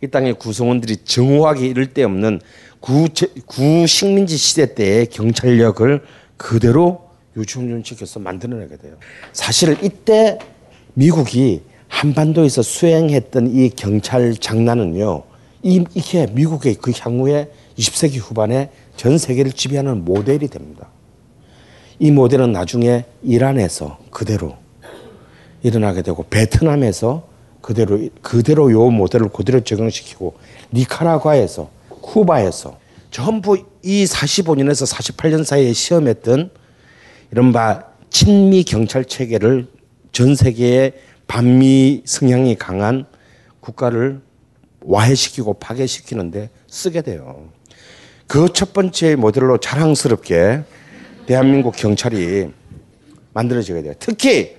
이 땅의 구성원들이 증오하기 이를 데 없는 구식민지 시대 때의 경찰력을 그대로 유충전시켜서 만들어내게 돼요. 사실 이때 미국이 한반도에서 수행했던 이 경찰 장난은요, 이게 미국의 그 향후에 20세기 후반에 전 세계를 지배하는 모델이 됩니다. 이 모델은 나중에 이란에서 그대로 일어나게 되고, 베트남에서 그대로 요 모델을 그대로 적용시키고, 니카라과에서, 쿠바에서, 전부 이 45년에서 48년 사이에 시험했던 이른바 친미 경찰 체계를 전 세계에 반미 성향이 강한 국가를 와해시키고 파괴시키는데 쓰게 돼요. 그 첫 번째 모델로 자랑스럽게 대한민국 경찰이 만들어지게 돼요. 특히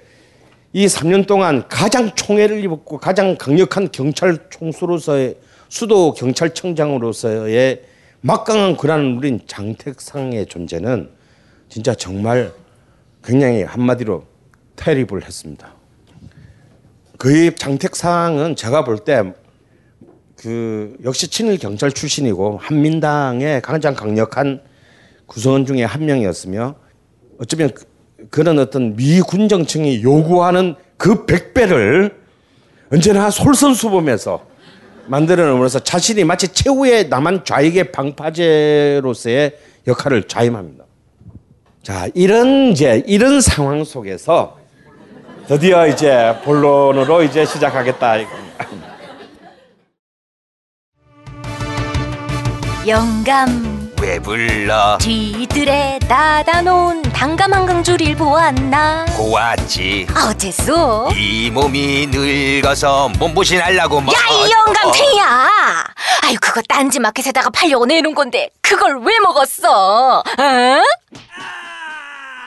이 3년 동안 가장 총애를 입었고 가장 강력한 경찰 총수로서의, 수도 경찰청장으로서의 막강한 권한을 누린 장택상의 존재는 진짜 정말 굉장히 한마디로 테리블 했습니다. 그의 장택상은 제가 볼 때 그 역시 친일 경찰 출신이고 한민당의 가장 강력한 구성원 중에 한 명이었으며, 어쩌면 그런 어떤 미군 정청이 요구하는 그 100배를 언제나 솔선수범해서 만들어내면서 자신이 마치 최후의 남한 좌익의 방파제로서의 역할을 자임합니다. 자, 이런 상황 속에서 드디어 이제 본론으로 이제 시작하겠다 이겁니다. 영감 왜 불러? 뒤뜰에 닫아놓은 단감 한강줄일 보았나? 보았지. 어째서? 이 몸이 늙어서 몸보신하려고 막. 야, 이 영감탱이야! 아유, 그거 딴지 마켓에다가 팔려고 내놓은 건데 그걸 왜 먹었어? 응?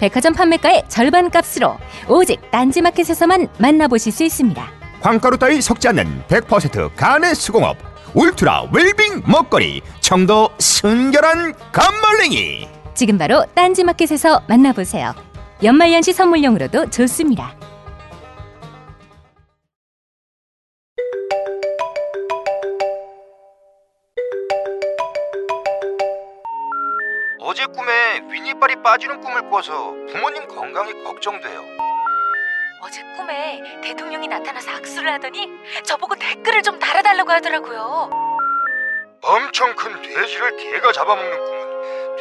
백화점 판매가의 절반값으로 오직 딴지마켓에서만 만나보실 수 있습니다. 광가루 따위 섞지 않는 100% 간의 수공업 울트라 웰빙 먹거리 청도 순결한 감말랭이, 지금 바로 딴지마켓에서 만나보세요. 연말연시 선물용으로도 좋습니다. 어제 꿈에 윗니빨이 빠지는 꿈을 꿔서 부모님 건강이 걱정돼요. 어제 꿈에 대통령이 나타나서 악수를 하더니 저보고 댓글을 좀 달아달라고 하더라고요. 엄청 큰 돼지를 개가 잡아먹는 꿈은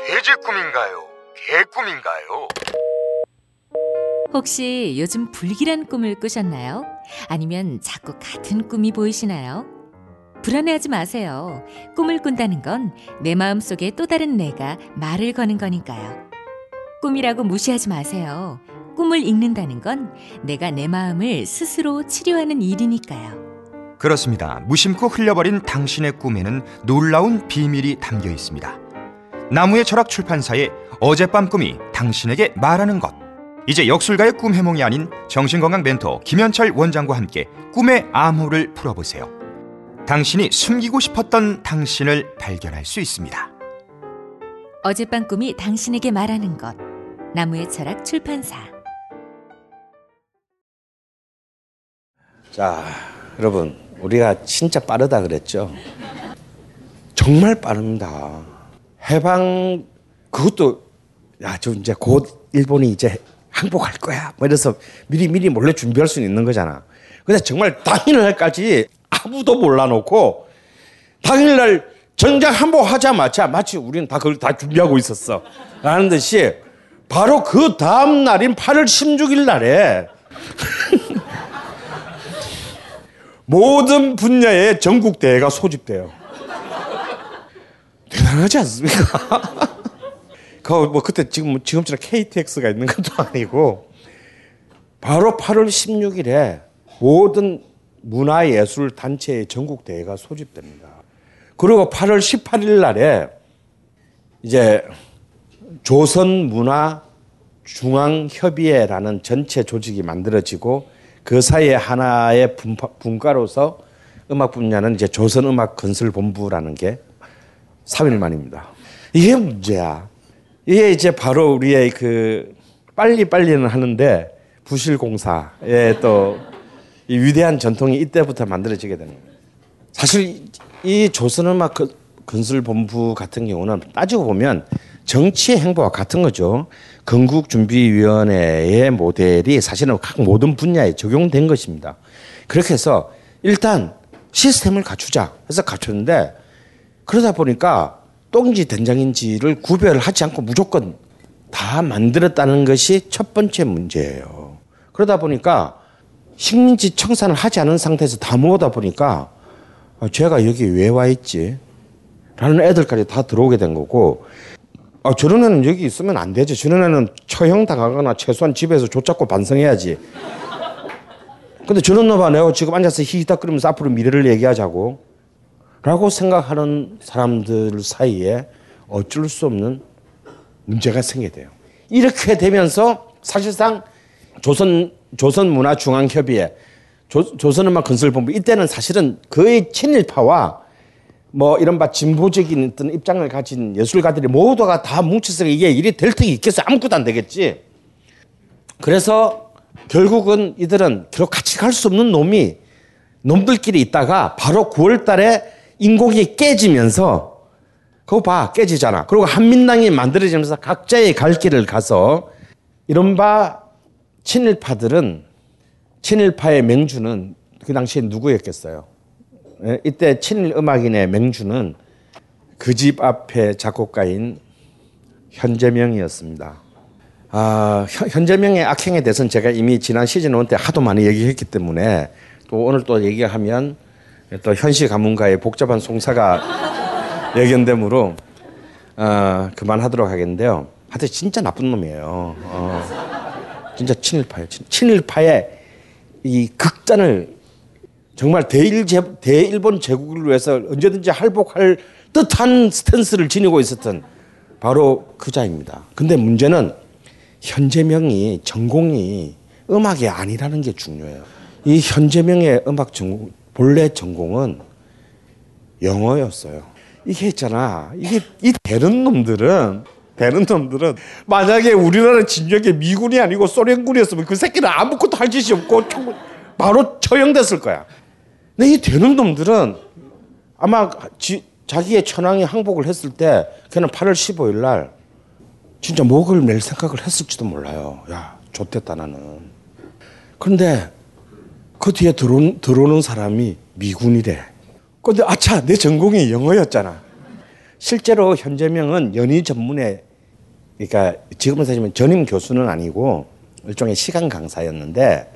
돼지 꿈인가요? 개 꿈인가요? 혹시 요즘 불길한 꿈을 꾸셨나요? 아니면 자꾸 같은 꿈이 보이시나요? 불안해하지 마세요. 꿈을 꾼다는 건 내 마음속에 또 다른 내가 말을 거는 거니까요. 꿈이라고 무시하지 마세요. 꿈을 읽는다는 건 내가 내 마음을 스스로 치료하는 일이니까요. 그렇습니다. 무심코 흘려버린 당신의 꿈에는 놀라운 비밀이 담겨 있습니다. 나무의 철학 출판사의 어젯밤 꿈이 당신에게 말하는 것. 이제 역술가의 꿈 해몽이 아닌 정신건강 멘토 김현철 원장과 함께 꿈의 암호를 풀어보세요. 당신이 숨기고 싶었던 당신을 발견할 수 있습니다. 어젯밤 꿈이 당신에게 말하는 것. 나무의 철학 출판사. 자, 여러분, 우리가 진짜 빠르다 그랬죠? 정말 빠릅니다. 해방, 그것도 야, 저 이제 곧 일본이 이제 항복할 거야 뭐 이래서 미리 몰래 준비할 수는 있는 거잖아. 근데 정말 당일날까지 아무도 몰라놓고 당일날 전장 항복하자마자 마치 우리는 다 그걸 다 준비하고 있었어 라는 듯이 바로 그 다음 날인 8월 16일 날에 모든 분야의 전국 대회가 소집돼요. 대단하지 않습니까? 뭐 그때 지금처럼 KTX가 있는 것도 아니고 바로 8월 16일에 모든 문화예술 단체의 전국 대회가 소집됩니다. 그리고 8월 18일 날에 이제 조선문화중앙협의회라는 전체 조직이 만들어지고 그 사이에 하나의 분과로서 음악 분야는 이제 조선음악건설본부라는 게 3일 만입니다. 이게 문제야. 이게 이제 바로 우리의 그 빨리빨리는 하는데 부실공사에 또 이 위대한 전통이 이때부터 만들어지게 되는 거예요. 사실 이 조선음악 건설본부 같은 경우는 따지고 보면 정치의 행보와 같은 거죠. 건국준비위원회의 모델이 사실은 각 모든 분야에 적용된 것입니다. 그렇게 해서 일단 시스템을 갖추자 해서 갖췄는데 그러다 보니까 똥인지 된장인지를 구별하지 않고 무조건 다 만들었다는 것이 첫 번째 문제예요. 그러다 보니까 식민지 청산을 하지 않은 상태에서 다 모으다 보니까 제가 여기 왜 와 있지? 라는 애들까지 다 들어오게 된 거고, 저런 애는 여기 있으면 안 되지. 저런 애는 처형당하거나 최소한 집에서 좆잡고 반성해야지. 근데 저런 놈아 내가 지금 앉아서 히히닥거리면서 앞으로 미래를 얘기하자고 라고 생각하는 사람들 사이에 어쩔 수 없는 문제가 생기게 돼요. 이렇게 되면서 사실상 조선문화중앙협의회, 조선음악건설본부, 이때는 사실은 거의 친일파와 뭐 이른바 진보적인 어떤 입장을 가진 예술가들이 모두가 다 뭉쳐서 이게 일이 될 턱이 있겠어? 아무것도 안 되겠지. 그래서 결국은 이들은 결국 같이 갈 수 없는 놈들끼리 있다가 바로 9월 달에 인공이 깨지면서 그거 봐, 깨지잖아. 그리고 한민당이 만들어지면서 각자의 갈 길을 가서 이른바 친일파의 맹주는 그 당시에 누구였겠어요? 이때 친일 음악인의 맹주는 그 집 앞에 작곡가인 현재명이었습니다. 현재명의 악행에 대해서는 제가 이미 지난 시즌 1 때 하도 많이 얘기했기 때문에 또 오늘 또 얘기하면 또 현시 가문가의 복잡한 송사가 예견되므로 그만하도록 하겠는데요. 하여튼 진짜 나쁜 놈이에요. 진짜 친일파예요. 친일파의 이 극단을 정말 대일본 제국을 위해서 언제든지 할복할 듯한 스탠스를 지니고 있었던 바로 그자입니다. 근데 문제는 현재명이 전공이 음악이 아니라는 게 중요해요. 이 현재명의 음악 전공, 본래 전공은 영어였어요. 이게 있잖아. 이 되는 놈들은 만약에 우리나라 진영에 미군이 아니고 소련군이었으면 그 새끼는 아무것도 할 짓이 없고 바로 처형됐을 거야. 근데 이 되는 놈들은 아마 자기의 천황이 항복을 했을 때 걔는 8월 15일 날 진짜 목을 맬 생각을 했을지도 몰라요. 야, 좆됐다 나는. 그런데 그 뒤에 들어오는 사람이 미군이래. 근데 아차, 내 전공이 영어였잖아. 실제로 현재명은 연희 전문의, 그러니까 지금은 사실은 전임 교수는 아니고 일종의 시간 강사였는데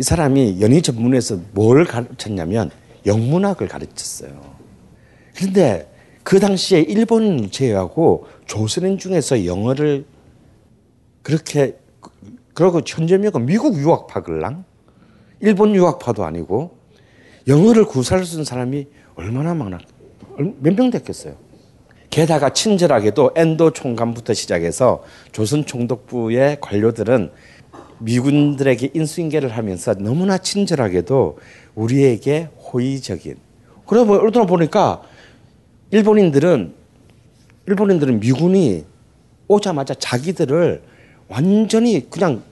이 사람이 연희 전문에서 뭘 가르쳤냐면 영문학을 가르쳤어요. 그런데 그 당시에 일본인 제외하고 조선인 중에서 영어를 그렇게, 그러고 현재명은 미국 유학파글랑 일본 유학파도 아니고 영어를 구사를 쓴 사람이 얼마나 많아, 몇 명 됐겠어요. 게다가 친절하게도 엔도 총감부터 시작해서 조선 총독부의 관료들은 미군들에게 인수인계를 하면서 너무나 친절하게도 우리에게 호의적인. 그러다 보니까 일본인들은 미군이 오자마자 자기들을 완전히 그냥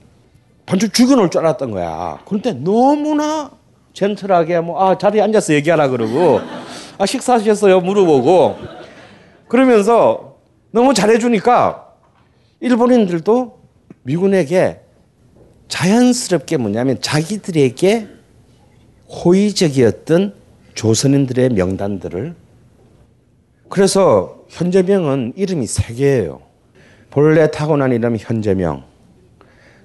반쯤 죽여놓을 줄 알았던 거야. 그런데 너무나 젠틀하게 자리에 앉아서 얘기하라 그러고 식사하셨어요? 물어보고 그러면서 너무 잘해주니까 일본인들도 미군에게 자연스럽게 뭐냐면 자기들에게 호의적이었던 조선인들의 명단들을. 그래서 현재명은 이름이 세 개예요. 본래 타고난 이름 현재명,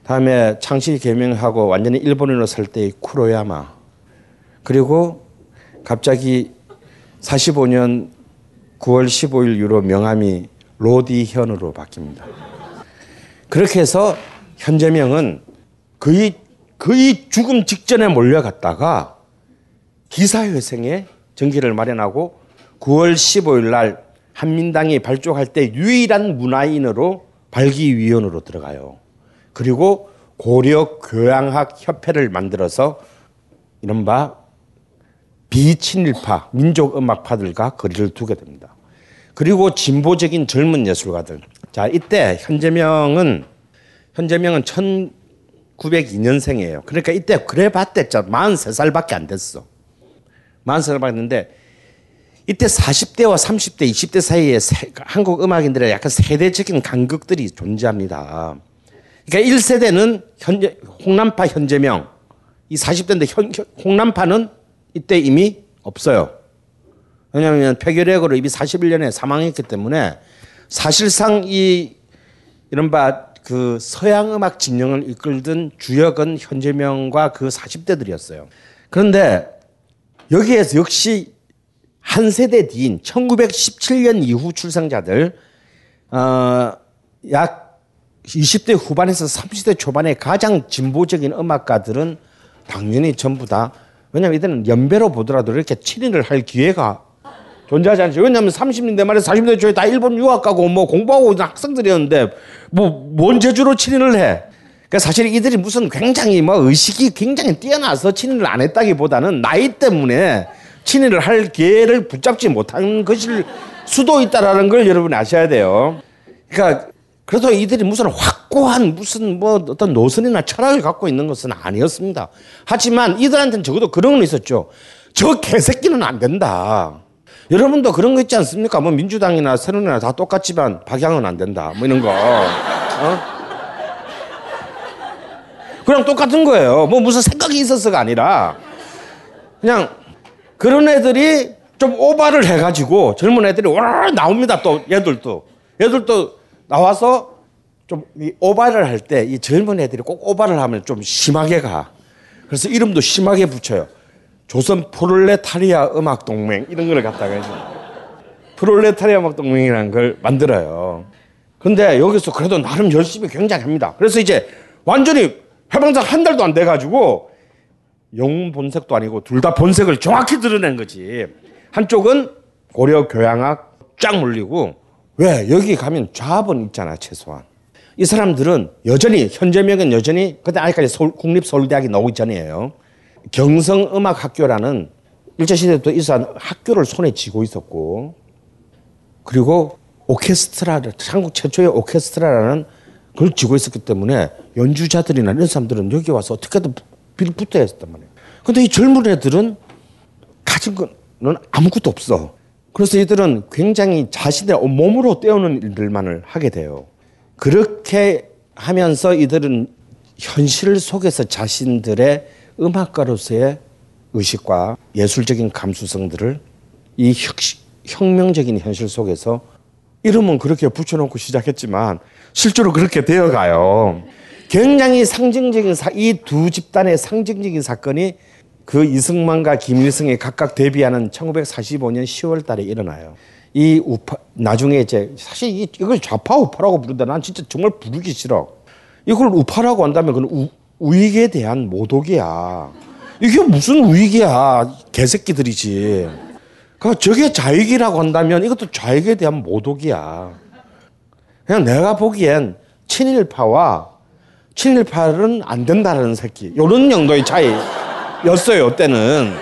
다음에 창씨 개명하고 완전히 일본인으로 살 때의 쿠로야마, 그리고 갑자기 45년 9월 15일 이후로 명함이 로디현으로 바뀝니다. 그렇게 해서 현재명은 거의 죽음 직전에 몰려갔다가 기사회생에 전기를 마련하고 9월 15일 날 한민당이 발족할 때 유일한 문화인으로 발기위원으로 들어가요. 그리고 고려교양학협회를 만들어서 이른바 비친일파, 민족음악파들과 거리를 두게 됩니다. 그리고 진보적인 젊은 예술가들. 자, 이때 현재명은 1902년생이에요. 그러니까 이때 그래봤자 43살밖에 안 됐어. 43살밖에 안 됐는데 이때 40대와 30대, 20대 사이에 한국 음악인들의 약간 세대적인 간극들이 존재합니다. 그러니까 1세대는 홍남파 현재명, 이 40대인데 홍남파는 이때 이미 없어요. 왜냐하면 폐결핵으로 이미 41년에 사망했기 때문에 사실상 이른바 그 서양 음악 진영을 이끌던 주역은 현재명과 그 40대들이었어요. 그런데 여기에서 역시 한 세대 뒤인 1917년 이후 출생자들, 약 20대 후반에서 30대 초반의 가장 진보적인 음악가들은 당연히 전부 다, 왜냐하면 이들은 연배로 보더라도 이렇게 친일을 할 기회가 존재하지 않죠. 왜냐하면 30년대 말에 40년대 초에 다 일본 유학 가고 공부하고 있는 학생들이었는데 뭔 재주로 친일을 해. 그러니까 사실 이들이 무슨 굉장히 의식이 굉장히 뛰어나서 친일을 안 했다기보다는 나이 때문에 친일을 할 기회를 붙잡지 못한 것일 수도 있다라는 걸 여러분 아셔야 돼요. 그러니까 그래도 이들이 무슨 확고한 무슨 뭐 어떤 노선이나 철학을 갖고 있는 것은 아니었습니다. 하지만 이들한테는 적어도 그런 건 있었죠. 저 개새끼는 안 된다. 여러분도 그런 거 있지 않습니까? 뭐 민주당이나 새누리나 다 똑같지만 박양은 안 된다. 뭐 이런 거. 어? 그냥 똑같은 거예요. 뭐 무슨 생각이 있어서가 아니라 그냥 그런 애들이 좀 오바를 해가지고 젊은 애들이 와 나옵니다. 또 얘들도. 얘들도 나와서 좀 이 오바를 할 때 이 젊은 애들이 꼭 오바를 하면 좀 심하게 가. 그래서 이름도 심하게 붙여요. 조선프롤레타리아음악동맹 이런 걸 갖다가 해서 프롤레타리아음악동맹이라는 걸 만들어요. 근데 여기서 그래도 나름 열심히 굉장히 합니다. 그래서 이제 완전히 해방장 한 달도 안 돼가지고 영웅 본색도 아니고 둘 다 본색을 정확히 드러낸 거지. 한쪽은 고려 교양학 쫙 물리고 왜 여기 가면 좌합은 있잖아 최소한. 이 사람들은 여전히 현재명은 여전히 그때 아직까지 서울, 국립서울대학이 나오기 전이에요. 경성음악학교라는 일제시대부터 있어한 학교를 손에 쥐고 있었고 그리고 오케스트라를 한국 최초의 오케스트라라는 그걸 쥐고 있었기 때문에 연주자들이나 이런 사람들은 여기 와서 어떻게든 빌붙어야 했단 말이에요. 근데 이 젊은 애들은 가진 건 아무것도 없어. 그래서 이들은 굉장히 자신의 몸으로 때우는 일들만을 하게 돼요. 그렇게 하면서 이들은 현실 속에서 자신들의 음악가로서의 의식과 예술적인 감수성들을 이 혁명적인 현실 속에서 이름은 그렇게 붙여놓고 시작했지만 실제로 그렇게 되어가요. 굉장히 상징적인 이 두 집단의 상징적인 사건이 그 이승만과 김일성이 각각 데뷔하는 1945년 10월 달에 일어나요. 이 우파 나중에 이제 사실 이걸 좌파 우파라고 부른다. 난 진짜 정말 부르기 싫어. 이걸 우파라고 한다면 그건 우익에 대한 모독이야. 이게 무슨 우익이야. 개새끼들이지. 그러니까 저게 좌익이라고 한다면 이것도 좌익에 대한 모독이야. 그냥 내가 보기엔 친일파와 친일파는 안 된다는 새끼. 이런 정도의 차이였어요. 이때는.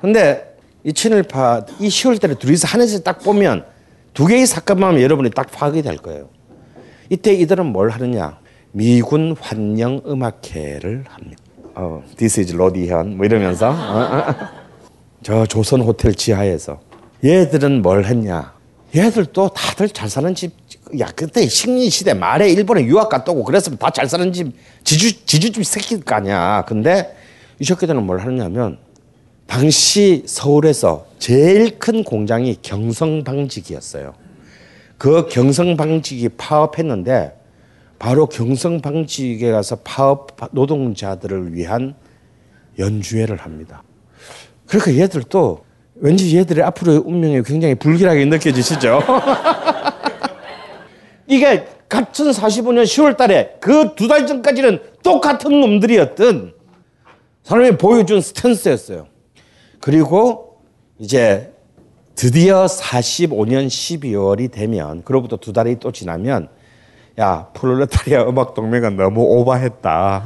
근데 이 친일파 이 10월 달에 둘이서 하늘에서 딱 보면 두 개의 사건만 하면 여러분이 딱 파악이 될 거예요. 이때 이들은 뭘 하느냐. 미군 환영 음악회를 합니다. This is 로디현 뭐 이러면서 저 조선 호텔 지하에서 얘들은 뭘 했냐. 얘들도 다들 잘 사는 집. 야 그때 식민시대 말에 일본에 유학 갔다 오고 그랬으면 다 잘 사는 집 지주집 새끼일 거 아니야. 근데 이 새끼들은 뭘 하느냐면 당시 서울에서 제일 큰 공장이 경성방직이었어요. 그 경성방직이 파업했는데 바로 경성방직에 가서 파업 노동자들을 위한 연주회를 합니다. 그러니까 얘들도 왠지 얘들의 앞으로의 운명이 굉장히 불길하게 느껴지시죠? 이게 같은 45년 10월 달에 그 두 달 전까지는 똑같은 놈들이었던 사람이 보여준 스탠스였어요. 그리고 이제 드디어 45년 12월이 되면 그로부터 두 달이 또 지나면 야 프롤레타리아 음악동맹은 너무 오바했다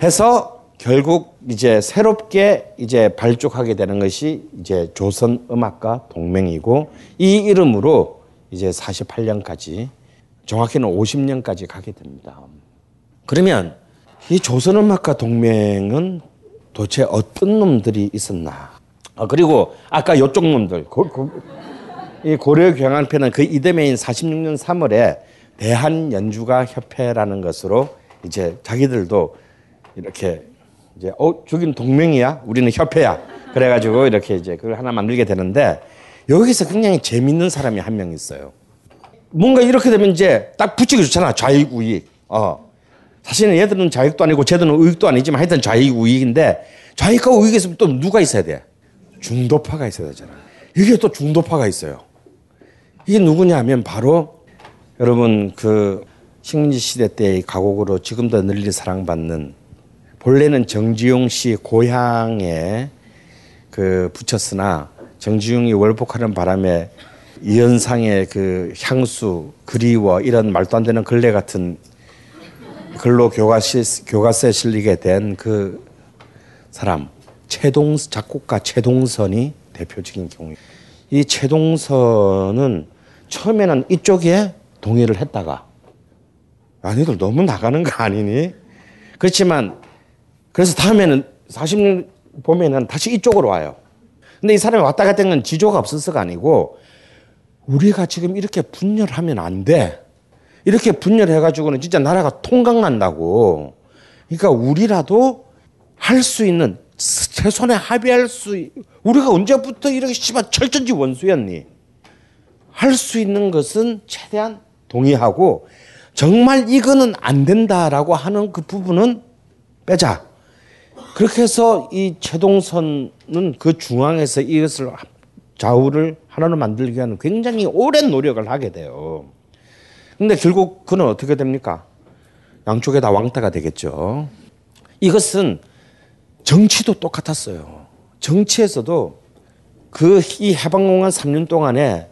해서 결국 이제 새롭게 이제 발족하게 되는 것이 이제 조선음악가 동맹이고 이 이름으로 이제 48년까지 정확히는 50년까지 가게 됩니다. 그러면 이 조선음악가 동맹은 도대체 어떤 놈들이 있었나. 그리고 아까 요쪽 놈들 이 고려 경항편은 그 이듬해인 46년 3월에 대한연주가협회라는 것으로 이제 자기들도 이렇게 이제 저긴 동맹이야 우리는 협회야 그래가지고 이렇게 이제 그걸 하나 만들게 되는데 여기서 굉장히 재밌는 사람이 한 명 있어요. 뭔가 이렇게 되면 이제 딱 붙이기 좋잖아. 좌익 우익. 사실은 얘들은 좌익도 아니고 쟤들은 우익도 아니지만 하여튼 좌익 우익인데 좌익과 우익이 있으면 또 누가 있어야 돼? 중도파가 있어야 되잖아. 이게 또 중도파가 있어요. 이게 누구냐 하면 바로 여러분 그 식민지 시대 때의 가곡으로 지금도 널리 사랑받는 본래는 정지용 씨 고향에 그 붙였으나 정지용이 월북하는 바람에 이현상의 그 향수, 그리워 이런 말도 안 되는 걸레 같은 글로 교과서에 실리게 된 그 사람 작곡가 최동선이 대표적인 경우. 이 최동선은 처음에는 이쪽에 동의를 했다가 아니들 너무 나가는 거 아니니? 그렇지만 그래서 다음에는 40년 보면은 다시 이쪽으로 와요. 근데 이 사람이 왔다 갔다 한 건 지조가 없어서가 아니고 우리가 지금 이렇게 분열하면 안 돼. 이렇게 분열해가지고는 진짜 나라가 통강난다고. 그러니까 우리라도 할 수 있는 최선의 합의할 수 우리가 언제부터 이렇게 씨발 철전지 원수였니? 할 수 있는 것은 최대한 동의하고 정말 이거는 안 된다라고 하는 그 부분은 빼자. 그렇게 해서 이 최동선은 그 중앙에서 이것을 좌우를 하나로 만들기 위한 굉장히 오랜 노력을 하게 돼요. 근데 결국 그는 어떻게 됩니까? 양쪽에 다 왕따가 되겠죠. 이것은 정치도 똑같았어요. 정치에서도 이 해방공간 3년 동안에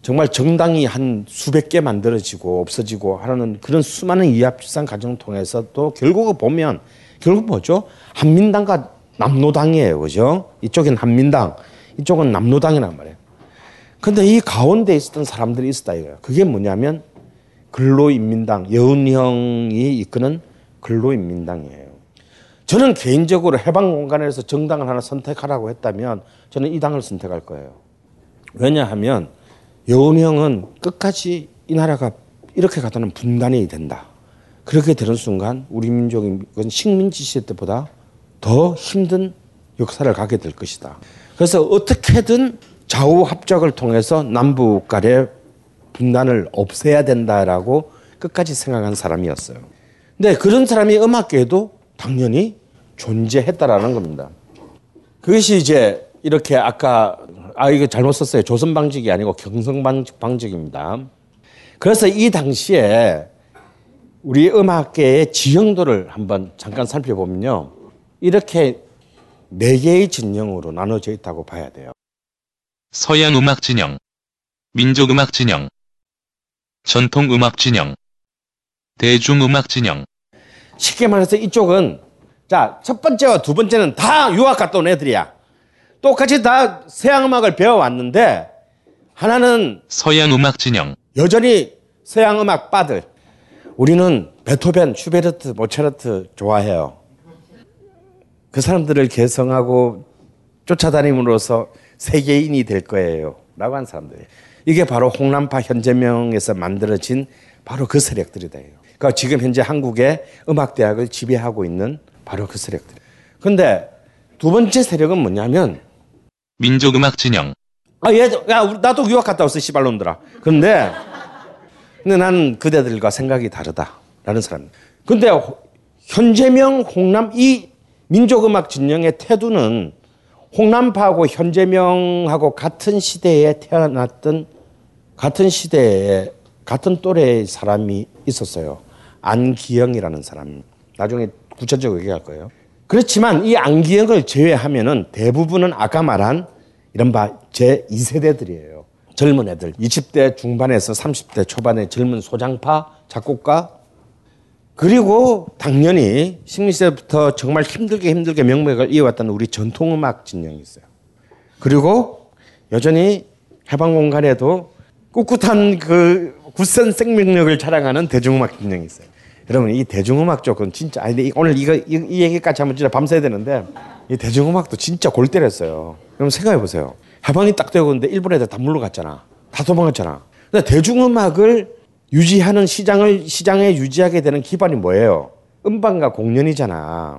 정말 정당이 한 수백 개 만들어지고 없어지고 하는 그런 수많은 이합집산 과정을 통해서 또 결국은 보면 결국 뭐죠? 한민당과 남로당이에요. 그죠? 이쪽은 한민당, 이쪽은 남로당이란 말이에요. 근데 이 가운데 있었던 사람들이 있었다 이거예요. 그게 뭐냐면 근로인민당, 여운형이 이끄는 근로인민당이에요. 저는 개인적으로 해방공간에서 정당을 하나 선택하라고 했다면 저는 이 당을 선택할 거예요. 왜냐하면 여운형은 끝까지 이 나라가 이렇게 가다는 분단이 된다. 그렇게 되는 순간 우리 민족이 식민지 시대 때보다 더 힘든 역사를 가게 될 것이다. 그래서 어떻게든 좌우 합작을 통해서 남북 간의 분단을 없애야 된다라고 끝까지 생각한 사람이었어요. 근데 그런 사람이 음악계에도 당연히 존재했다라는 겁니다. 그것이 이제 이렇게 아까 이거 잘못 썼어요. 조선방직이 아니고 경성방직입니다. 그래서 이 당시에 우리 음악계의 지형도를 한번 잠깐 살펴보면요. 이렇게 4개의 진영으로 나눠져 있다고 봐야 돼요. 서양 음악 진영, 민족 음악 진영, 전통 음악 진영, 대중 음악 진영. 쉽게 말해서 이쪽은 자, 첫 번째와 두 번째는 다 유학 갔다 온 애들이야. 똑같이 다 서양 음악을 배워왔는데 하나는 서양 음악 진영. 여전히 서양 음악 빠들. 우리는 베토벤, 슈베르트, 모차르트 좋아해요. 그 사람들을 계승하고 쫓아다님으로써 세계인이 될 거예요. 라고 한 사람들이. 이게 바로 홍남파 현재명에서 만들어진 바로 그 세력들이다. 그러니까 지금 현재 한국의 음악대학을 지배하고 있는 바로 그 세력들. 근데 두 번째 세력은 뭐냐면 민족음악 진영. 나도 유학 갔다 왔어, 씨발놈들아. 근데 나는 그대들과 생각이 다르다라는 사람. 근데 현재명 홍남 이 민족음악 진영의 태도는 홍남파하고 현재명하고 같은 시대에 태어났던 같은 시대에 같은 또래의 사람이 있었어요. 안기영이라는 사람. 나중에 구체적으로 얘기할 거예요. 그렇지만 이 안기영을 제외하면은 대부분은 아까 말한 이른바 제2세대들이에요. 젊은 애들, 20대 중반에서 30대 초반의 젊은 소장파 작곡가. 그리고 당연히 식민시대부터 정말 힘들게 명맥을 이어왔던 우리 전통음악 진영이 있어요. 그리고 여전히 해방공간에도 꿋꿋한 그 굳센 생명력을 자랑하는 대중음악 진영이 있어요. 여러분 이 대중음악 쪽은 진짜 오늘 이 얘기까지 하면 진짜 밤새야 되는데 이 대중음악도 진짜 골때렸어요. 여러분 생각해 보세요. 해방이 딱 되고 있는데 일본 애들 다 물러갔잖아. 다 도망갔잖아. 근데 대중음악을 유지하는 시장에 유지하게 되는 기반이 뭐예요? 음반과 공연이잖아.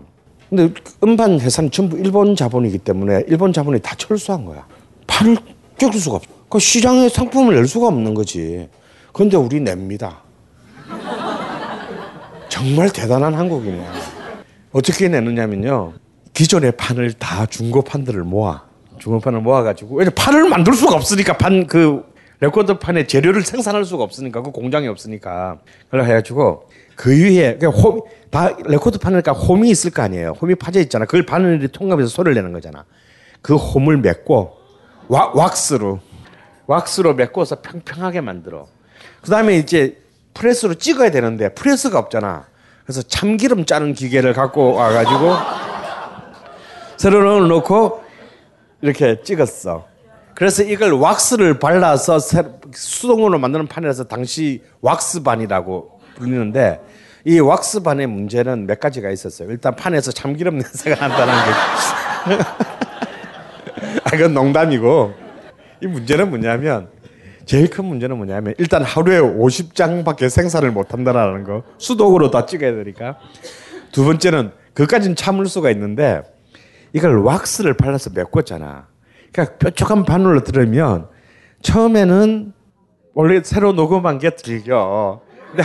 근데 음반 회사는 전부 일본 자본이기 때문에 일본 자본이 다 철수한 거야. 판을 껴줄 수가 없어. 그 시장에 상품을 낼 수가 없는 거지. 그런데 우리 냅니다. 정말 대단한 한국이네요. 어떻게 내느냐면요. 기존의 판을 다 중고판들을 모아. 중고판을 모아가지고 왜냐면 판을 만들 수가 없으니까 레코드판에 재료를 생산할 수가 없으니까 그 공장이 없으니까 그걸 해가지고 그 위에 다 레코드판이니까 홈이 있을 거 아니에요. 홈이 파져 있잖아. 그걸 바늘이 통감해서 소리를 내는 거잖아. 그 홈을 메고 왁스로 메고서 평평하게 만들어. 그 다음에 이제 프레스로 찍어야 되는데 프레스가 없잖아. 그래서 참기름 짜는 기계를 갖고 와가지고 세로로 놓고 이렇게 찍었어. 그래서 이걸 왁스를 발라서 수동으로 만드는 판이라서 당시 왁스반이라고 불리는데 이 왁스반의 문제는 몇 가지가 있었어요. 일단 판에서 참기름 냄새가 난다는 게. 아, 이건 농담이고. 이 문제는 뭐냐면 제일 큰 문제는 뭐냐면 일단 하루에 50장밖에 생산을 못한다는 거. 수동으로 다 찍어야 되니까. 두 번째는 그것까지는 참을 수가 있는데 이걸 왁스를 발라서 메꿨잖아. 그러니까 뾰족한 바늘로 들으면 처음에는 원래 새로 녹음한 게 들려. 근데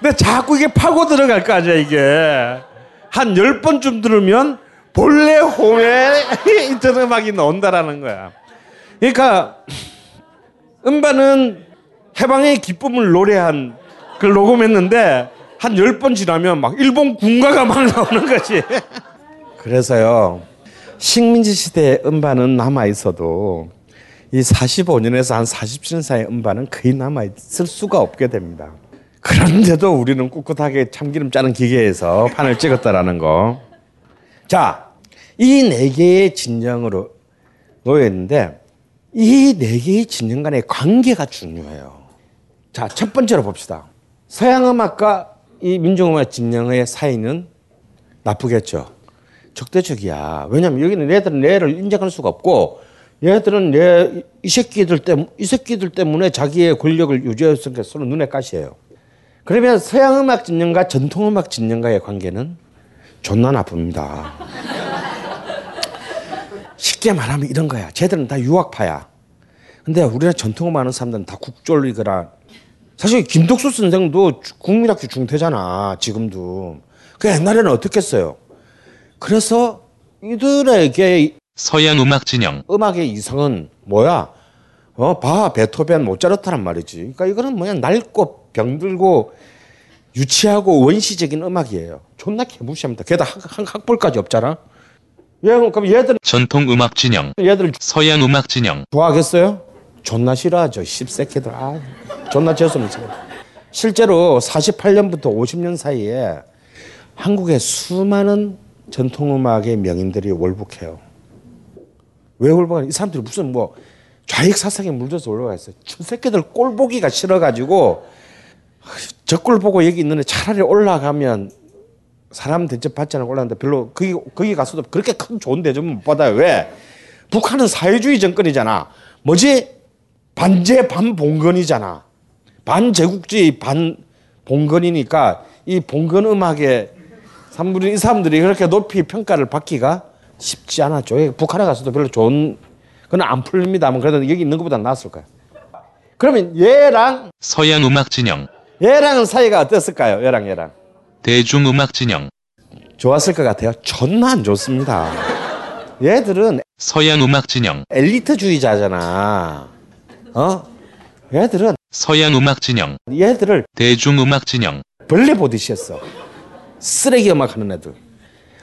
근데 자꾸 이게 파고 들어갈 거 아니야 이게. 한 10번쯤 들으면 본래 홈에 이런 음악이 나온다라는 거야. 그러니까 음반은 해방의 기쁨을 노래한 걸 녹음했는데 한 10번 지나면 막 일본 군가가 막 나오는 거지. 그래서요, 식민지 시대의 음반은 남아있어도 이 45년에서 한 47년 사이의 음반은 거의 남아있을 수가 없게 됩니다. 그런데도 우리는 꿋꿋하게 참기름 짜는 기계에서 판을 찍었다라는 거. 자, 이 네 개의 진영으로 놓여있는데 이 네 개의 진영 간의 관계가 중요해요. 자, 첫 번째로 봅시다. 서양음악과 이 민중음악 진영의 사이는 나쁘겠죠. 적대적이야. 왜냐면 여기는 얘들은 얘를 인정할 수가 없고 얘들은 이 새끼들 때문에 자기의 권력을 유지했으니까 서로 눈에 가시예요. 그러면 서양음악 진영과 전통음악 진영과의 관계는 존나 나쁩니다. 쉽게 말하면 이런 거야. 쟤들은 다 유학파야. 근데 우리나라 전통음악 하는 사람들은 다 국졸이거나. 사실 김덕수 선생도 국민학교 중퇴잖아 지금도. 그 옛날에는 어떻겠어요. 그래서 이들에게 서양 음악 진영 음악의 이상은 뭐야? 바하, 베토벤, 모차르트란 말이지. 그러니까 이거는 뭐냐, 낡고 병들고 유치하고 원시적인 음악이에요. 존나 개무시합니다. 게다가 학벌까지 없잖아. 그럼 얘들 전통 음악 진영, 얘들 서양 음악 진영 좋아하겠어요? 존나 싫어하죠, 씹새끼들. 아, 존나 재수없어. 실제로 48년부터 50년 사이에 한국의 수많은 전통음악의 명인들이 월북해요. 왜 월북하냐? 이 사람들이 무슨 뭐 좌익 사상에 물들어서 올라가 있어요. 저 새끼들 꼴 보기가 싫어가지고 저 꼴 보고 여기 있는데 차라리 올라가면 사람 대접 받지 않고 올라가는데 별로 거기 가서도 그렇게 큰 좋은 대접은 못 받아요. 왜? 북한은 사회주의 정권이잖아. 뭐지? 반제 반봉건이잖아. 반제국주의 반봉건이니까 이 봉건 음악의 3분의 1 사람들이 그렇게 높이 평가를 받기가 쉽지 않았죠. 북한에 가서도 별로 좋은 그건 안 풀립니다만 그래도 여기 있는 것보다 나았을 거야. 그러면 얘랑 서양 음악 진영, 얘랑 사이가 어땠을까요? 얘랑 대중 음악 진영 좋았을 것 같아요? 전혀 안 좋습니다. 얘들은 서양 음악 진영 엘리트주의자잖아. 얘들은 서양 음악 진영, 얘들을 대중 음악 진영 벌레 보듯이 했어. 쓰레기 음악 하는 애들.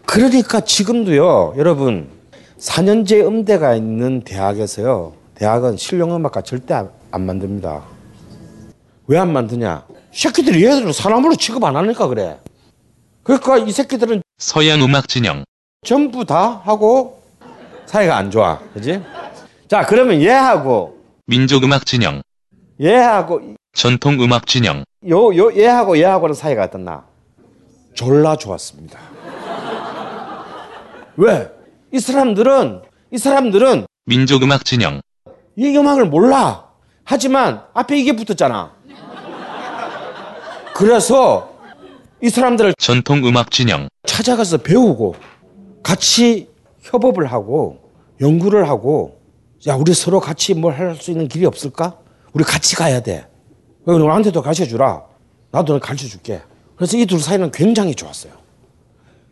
그러니까 지금도요, 여러분, 4년제 음대가 있는 대학에서요, 대학은 실용음악과 절대 안 만듭니다. 왜 안 만드냐? 새끼들이 얘들은 사람으로 취급 안 하니까 그래. 그러니까 이 새끼들은 서양 음악 진영 전부 다 하고 사이가 안 좋아. 그지? 자, 그러면 얘하고 민족음악 진영, 얘하고 전통음악 진영, 얘하고 얘하고는 사이가 어떻나? 졸라 좋았습니다. 왜? 이 사람들은 민족음악 진영 이 음악을 몰라. 하지만 앞에 이게 붙었잖아. 그래서 이 사람들을 전통음악 진영 찾아가서 배우고 같이 협업을 하고 연구를 하고, 야, 우리 서로 같이 뭘 할 수 있는 길이 없을까? 우리 같이 가야 돼. 왜? 너한테도 가르쳐주라. 나도 가르쳐줄게. 그래서 이 둘 사이는 굉장히 좋았어요.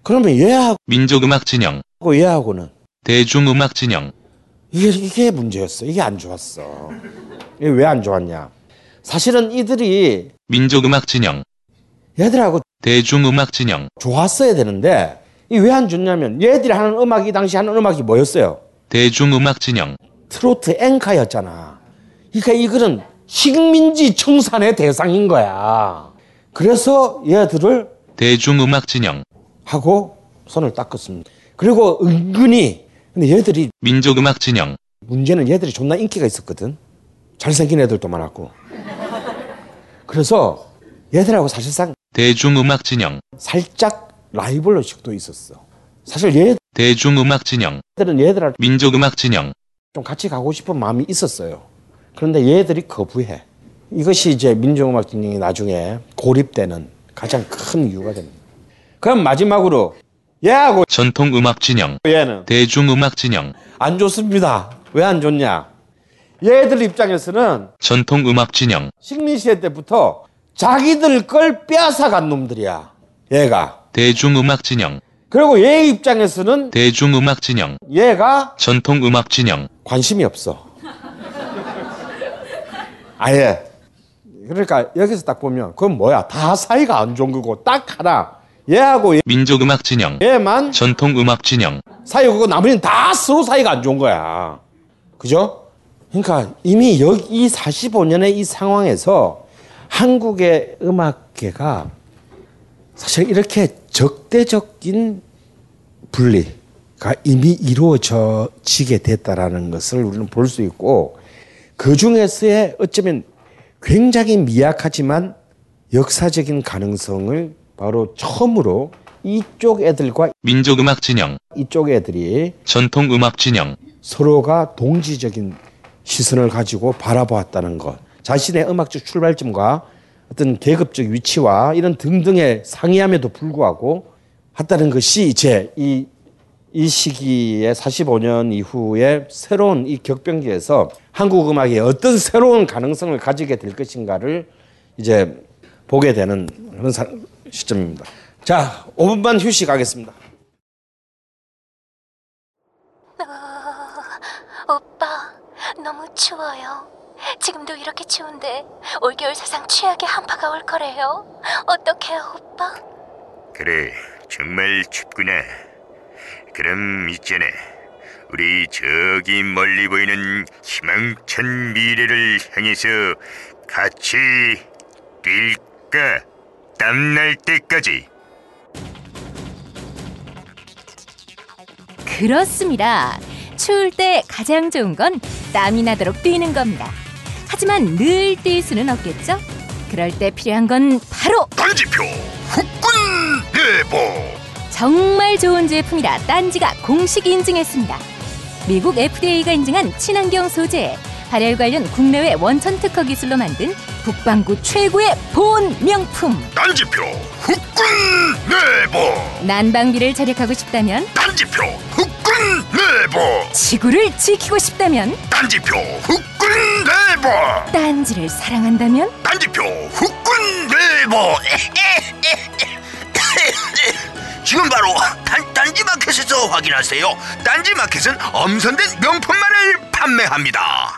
그러면 얘하고 민족음악 진영, 얘하고는 대중음악 진영, 이게 문제였어. 이게 안 좋았어. 이게 왜 안 좋았냐? 사실은 이들이 민족음악 진영, 얘들하고 대중음악 진영 좋았어야 되는데 이 왜 안 좋냐면 얘들이 하는 음악이, 당시 하는 음악이 뭐였어요? 대중음악 진영 트로트 앵카였잖아. 그러니까 이거는 식민지 청산의 대상인 거야. 그래서 얘들을 대중음악 진영 하고 손을 닦았습니다. 그리고 은근히 근데 얘들이 민족음악 진영 문제는 얘들이 존나 인기가 있었거든. 잘생긴 애들도 많았고. 그래서 얘들하고 사실상 대중음악 진영 살짝 라이벌의식도 있었어. 사실 얘 대중음악 진영들은 얘들하고 민족음악 진영 좀 같이 가고 싶은 마음이 있었어요. 그런데 얘들이 거부해. 이것이 이제 민족음악 진영이 나중에 고립되는 가장 큰 이유가 됩니다. 그럼 마지막으로 얘하고 전통음악 진영, 얘는 대중음악 진영 안 좋습니다. 왜 안 좋냐? 얘들 입장에서는 전통음악 진영 식민시대 때부터 자기들 걸 빼앗아간 놈들이야. 얘가 대중음악 진영. 그리고 얘 입장에서는 대중음악 진영. 얘가 전통음악 진영. 관심이 없어. 아예. 그러니까 여기서 딱 보면 그건 뭐야? 다 사이가 안 좋은 거고 딱 하나. 얘하고 얘 민족음악 진영. 얘만 전통음악 진영. 사이고 나머지는 다 서로 사이가 안 좋은 거야. 그죠? 그러니까 이미 여기 45년의 이 상황에서 한국의 음악계가 사실 이렇게 적대적인 분리가 이미 이루어지게 됐다라는 것을 우리는 볼 수 있고, 그 중에서의 어쩌면 굉장히 미약하지만 역사적인 가능성을 바로 처음으로 이쪽 애들과 민족음악 진영, 이쪽 애들이 전통음악 진영 서로가 동지적인 시선을 가지고 바라보았다는 것, 자신의 음악적 출발점과 어떤 계급적 위치와 이런 등등의 상이함에도 불구하고 했다는 것이 이제 이 시기에 45년 이후에 새로운 이 격변기에서 한국 음악이 어떤 새로운 가능성을 가지게 될 것인가를 이제 보게 되는 그런 시점입니다. 자, 5분만 휴식하겠습니다. 오빠, 너무 추워요. 지금도 이렇게 추운데 올겨울 사상 최악의 한파가 올 거래요. 어떡해요, 오빠? 그래, 정말 춥구나. 그럼 있잖아, 우리 저기 멀리 보이는 희망찬 미래를 향해서 같이 뛸까? 땀날 때까지. 그렇습니다. 추울 때 가장 좋은 건 땀이 나도록 뛰는 겁니다. 하지만 늘 뛸 수는 없겠죠? 그럴 때 필요한 건 바로 딴지표 후끈 예보. 정말 좋은 제품이라 딴지가 공식 인증했습니다. 미국 FDA가 인증한 친환경 소재, 발열 관련 국내외 원천 특허 기술로 만든 북방구 최고의 보온 명품 딴지표 후끈 예보. 난방비를 절약하고 싶다면 딴지표 후끈 예보. 지구를 지키고 싶다면 딴지표 후끈 네버. 딴지를 사랑한다면 딴지표 후끈 네버. 지금 바로 딴지마켓에서 확인하세요. 딴지마켓은 엄선된 명품만을 판매합니다.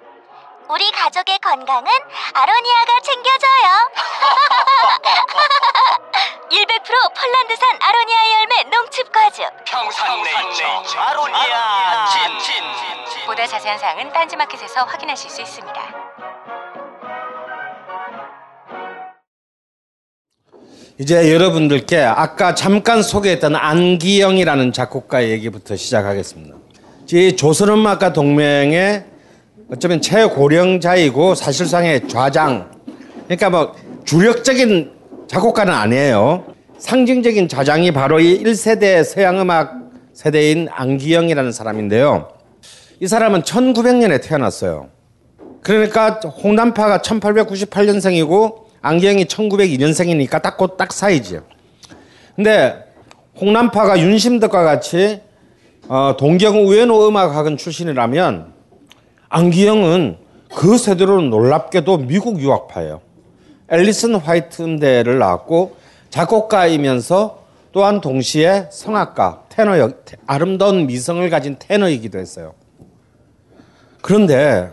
우리 가족의 건강은 아로니아가 챙겨줘요. 100% 폴란드산 아로니아 열매 농축과즙 평산네이처 아로니아 진. 보다 자세한 사항은 딴지마켓에서 확인하실 수 있습니다. 이제 여러분들께 아까 잠깐 소개했던 안기영이라는 작곡가 얘기부터 시작하겠습니다. 이 조선음악가 동맹의 어쩌면 최고령자이고 사실상의 좌장, 그러니까 뭐 주력적인 작곡가는 아니에요. 상징적인 좌장이 바로 이 1세대 서양음악 세대인 안기영이라는 사람인데요. 이 사람은 1900년에 태어났어요. 그러니까 홍남파가 1898년생이고 안기영이 1902년생이니까 딱 사이지요. 근데 홍남파가 윤심덕과 같이 동경 우에노 음악학원 출신이라면 안기영은 그 세대로 놀랍게도 미국 유학파예요. 앨리슨 화이트 음대를 나왔고 작곡가이면서 또한 동시에 성악가, 테너, 아름다운 미성을 가진 테너이기도 했어요. 그런데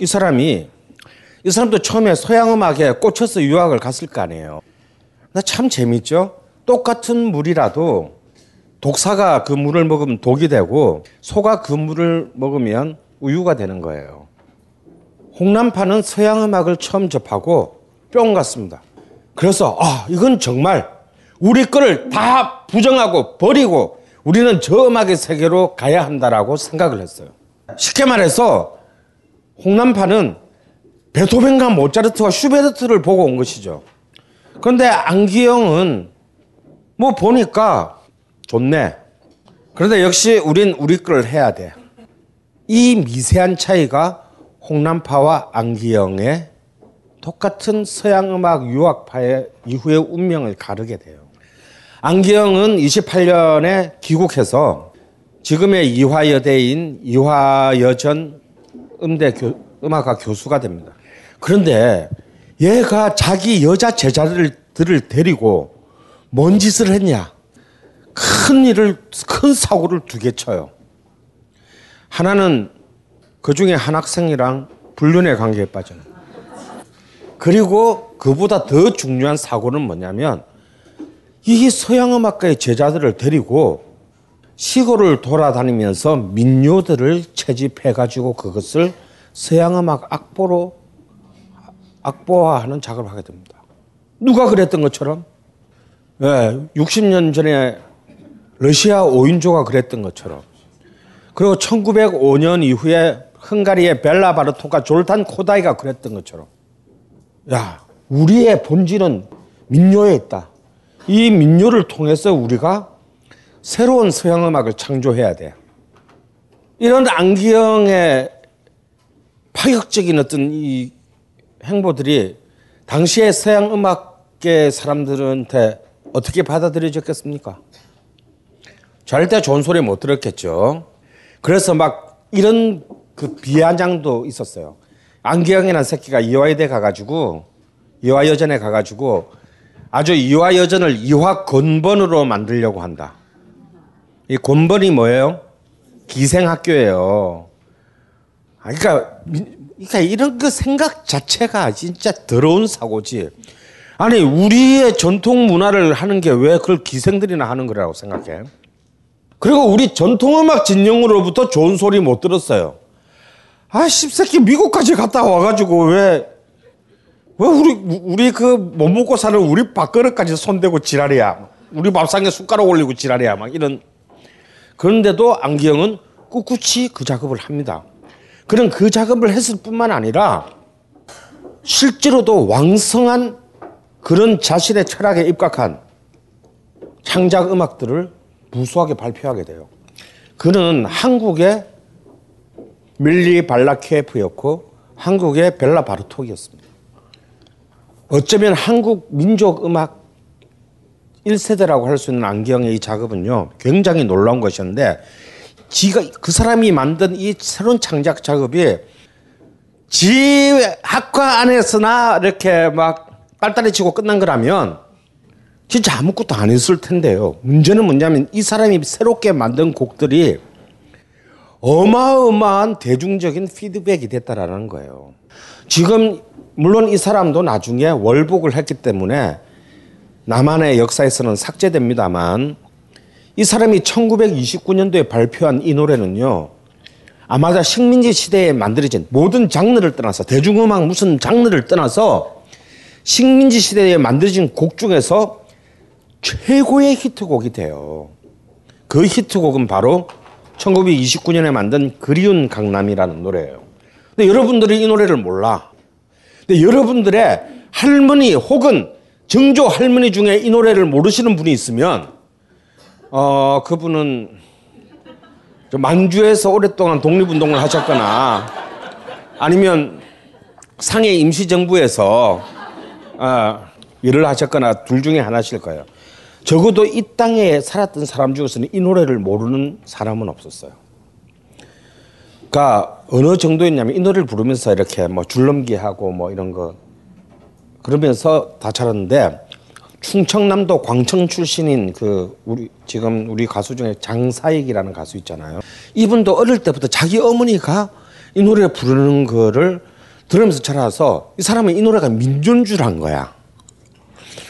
이 사람도 처음에 서양음악에 꽂혀서 유학을 갔을 거 아니에요. 나 참 재밌죠? 똑같은 물이라도 독사가 그 물을 먹으면 독이 되고 소가 그 물을 먹으면 우유가 되는 거예요. 홍남파는 서양음악을 처음 접하고 뿅 갔습니다. 그래서 이건 정말 우리 거를 다 부정하고 버리고 우리는 저 음악의 세계로 가야 한다라고 생각을 했어요. 쉽게 말해서 홍남파는 베토벤과 모차르트와 슈베르트를 보고 온 것이죠. 그런데 안기영은 뭐 보니까 좋네. 그런데 역시 우린 우리 걸 해야 돼. 이 미세한 차이가 홍남파와 안기영의 똑같은 서양음악 유학파의 이후의 운명을 가르게 돼요. 안기영은 28년에 귀국해서 지금의 이화여대인 이화여전 음악학 교수가 됩니다. 그런데 얘가 자기 여자 제자들을 데리고 뭔 짓을 했냐. 큰 사고를 2개 쳐요. 하나는 그중에 한 학생이랑 불륜의 관계에 빠져요. 그리고 그보다 더 중요한 사고는 뭐냐면 이 서양음악가의 제자들을 데리고 시골을 돌아다니면서 민요들을 채집해가지고 그것을 서양음악 악보화하는 작업을 하게 됩니다. 누가 그랬던 것처럼? 60년 전에 러시아 5인조가 그랬던 것처럼. 그리고 1905년 이후에 헝가리의 벨라 바르토크가 졸탄 코다이가 그랬던 것처럼. 우리의 본질은 민요에 있다. 이 민요를 통해서 우리가 새로운 서양음악을 창조해야 돼. 이런 안기영의 파격적인 어떤 이 행보들이 당시의 서양음악계 사람들한테 어떻게 받아들여졌겠습니까? 절대 좋은 소리 못 들었겠죠. 그래서 막 이런 그 비아냥도 있었어요. 안기영이라는 새끼가 이화여대 가가지고 이화여전에 가가지고 아주 이화여전을 이화건번으로 만들려고 한다. 이 건번이 뭐예요? 기생학교예요. 그러니까 이런 그 생각 자체가 진짜 더러운 사고지. 아니 우리의 전통 문화를 하는 게 왜 그걸 기생들이나 하는 거라고 생각해? 그리고 우리 전통음악 진영으로부터 좋은 소리 못 들었어요. 씹새끼 미국까지 갔다 와가지고 왜 우리 그 못 먹고 사는 우리 밥그릇까지 손대고 지랄이야. 우리 밥상에 숟가락 올리고 지랄이야. 막 이런. 그런데도 안기영은 꿋꿋이 그 작업을 합니다. 그런 그 작업을 했을 뿐만 아니라 실제로도 왕성한 그런 자신의 철학에 입각한 창작 음악들을 무수하게 발표하게 돼요. 그는 한국의 밀리 발라케프였고 한국의 벨라 바르톡이었습니다. 어쩌면 한국 민족 음악 1세대라고 할 수 있는 안기영의 이 작업은요 굉장히 놀라운 것이었는데 그 사람이 만든 이 새로운 창작 작업이 지 학과 안에서나 이렇게 막 딸딸이 치고 끝난 거라면 진짜 아무것도 안 했을 텐데요. 문제는 뭐냐면 이 사람이 새롭게 만든 곡들이 어마어마한 대중적인 피드백이 됐다라는 거예요. 지금 물론 이 사람도 나중에 월북을 했기 때문에 남한의 역사에서는 삭제됩니다만 이 사람이 1929년도에 발표한 이 노래는요 아마도 식민지 시대에 만들어진 모든 장르를 떠나서 대중음악 무슨 장르를 떠나서 식민지 시대에 만들어진 곡 중에서 최고의 히트곡이 돼요. 그 히트곡은 바로 1929년에 만든 그리운 강남이라는 노래예요. 근데 여러분들이 이 노래를 몰라. 근데 여러분들의 할머니 혹은 증조 할머니 중에 이 노래를 모르시는 분이 있으면 그분은 만주에서 오랫동안 독립운동을 하셨거나 아니면 상해 임시정부에서 일을 하셨거나 둘 중에 하나실 거예요. 적어도 이 땅에 살았던 사람 중에서는 이 노래를 모르는 사람은 없었어요. 그러니까 어느 정도였냐면 이 노래를 부르면서 이렇게 뭐 줄넘기하고 뭐 이런 거 그러면서 다 차렸는데, 충청남도 광청 출신인 그 우리 가수 중에 장사익이라는 가수 있잖아요. 이분도 어릴 때부터 자기 어머니가 이 노래 부르는 거를 들으면서 자라서 이 사람은 이 노래가 민족인 줄 한 거야.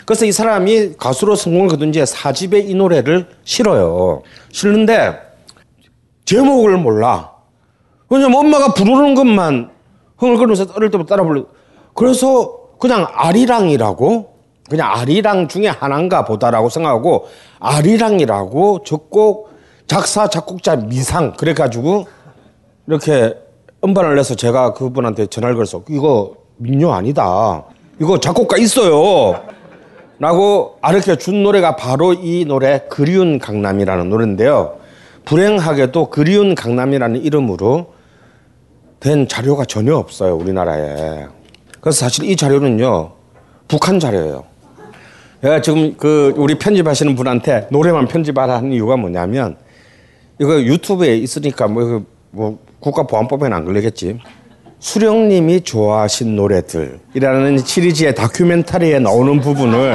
그래서 이 사람이 가수로 성공을 거둔 지 4집에 이 노래를 실어요. 실는데 제목을 몰라. 왜냐면 엄마가 부르는 것만 흥얼거리면서 어릴 때부터 따라 부르고. 그래서 그냥 아리랑이라고, 그냥 아리랑 중에 하나인가 보다라고 생각하고 아리랑이라고 적고 작사 작곡자 미상 그래가지고 이렇게 음반을 내서 제가 그분한테 전화를 걸어서 이거 민요 아니다, 이거 작곡가 있어요 라고 가르쳐 준 노래가 바로 이 노래 그리운 강남이라는 노래인데요. 불행하게도 그리운 강남이라는 이름으로 된 자료가 전혀 없어요, 우리나라에. 그래서 사실 이 자료는요 북한 자료예요. 제가 지금 그 우리 편집하시는 분한테 노래만 편집하라는 이유가 뭐냐면, 이거 유튜브에 있으니까 뭐 국가보안법에는 안 걸리겠지. 수령님이 좋아하신 노래들 이라는 시리즈의 다큐멘터리에 나오는 부분을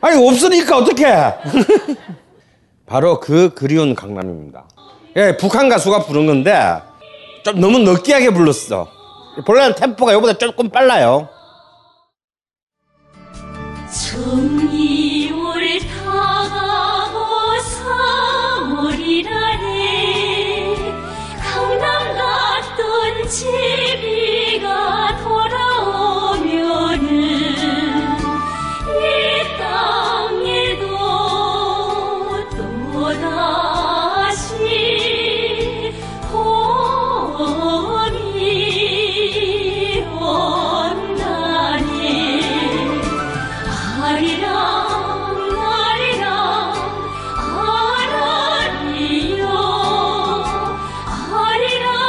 아니 없으니까 어떡해. 바로 그 그리운 강남입니다. 예, 북한 가수가 부른 건데 좀 너무 느끼하게 불렀어. 본래는 템포가 이거보다 조금 빨라요. 집이가 돌아오면은 이 땅에도 또다시 봄이 온다네. 아리랑 아리랑 아라리요 아리랑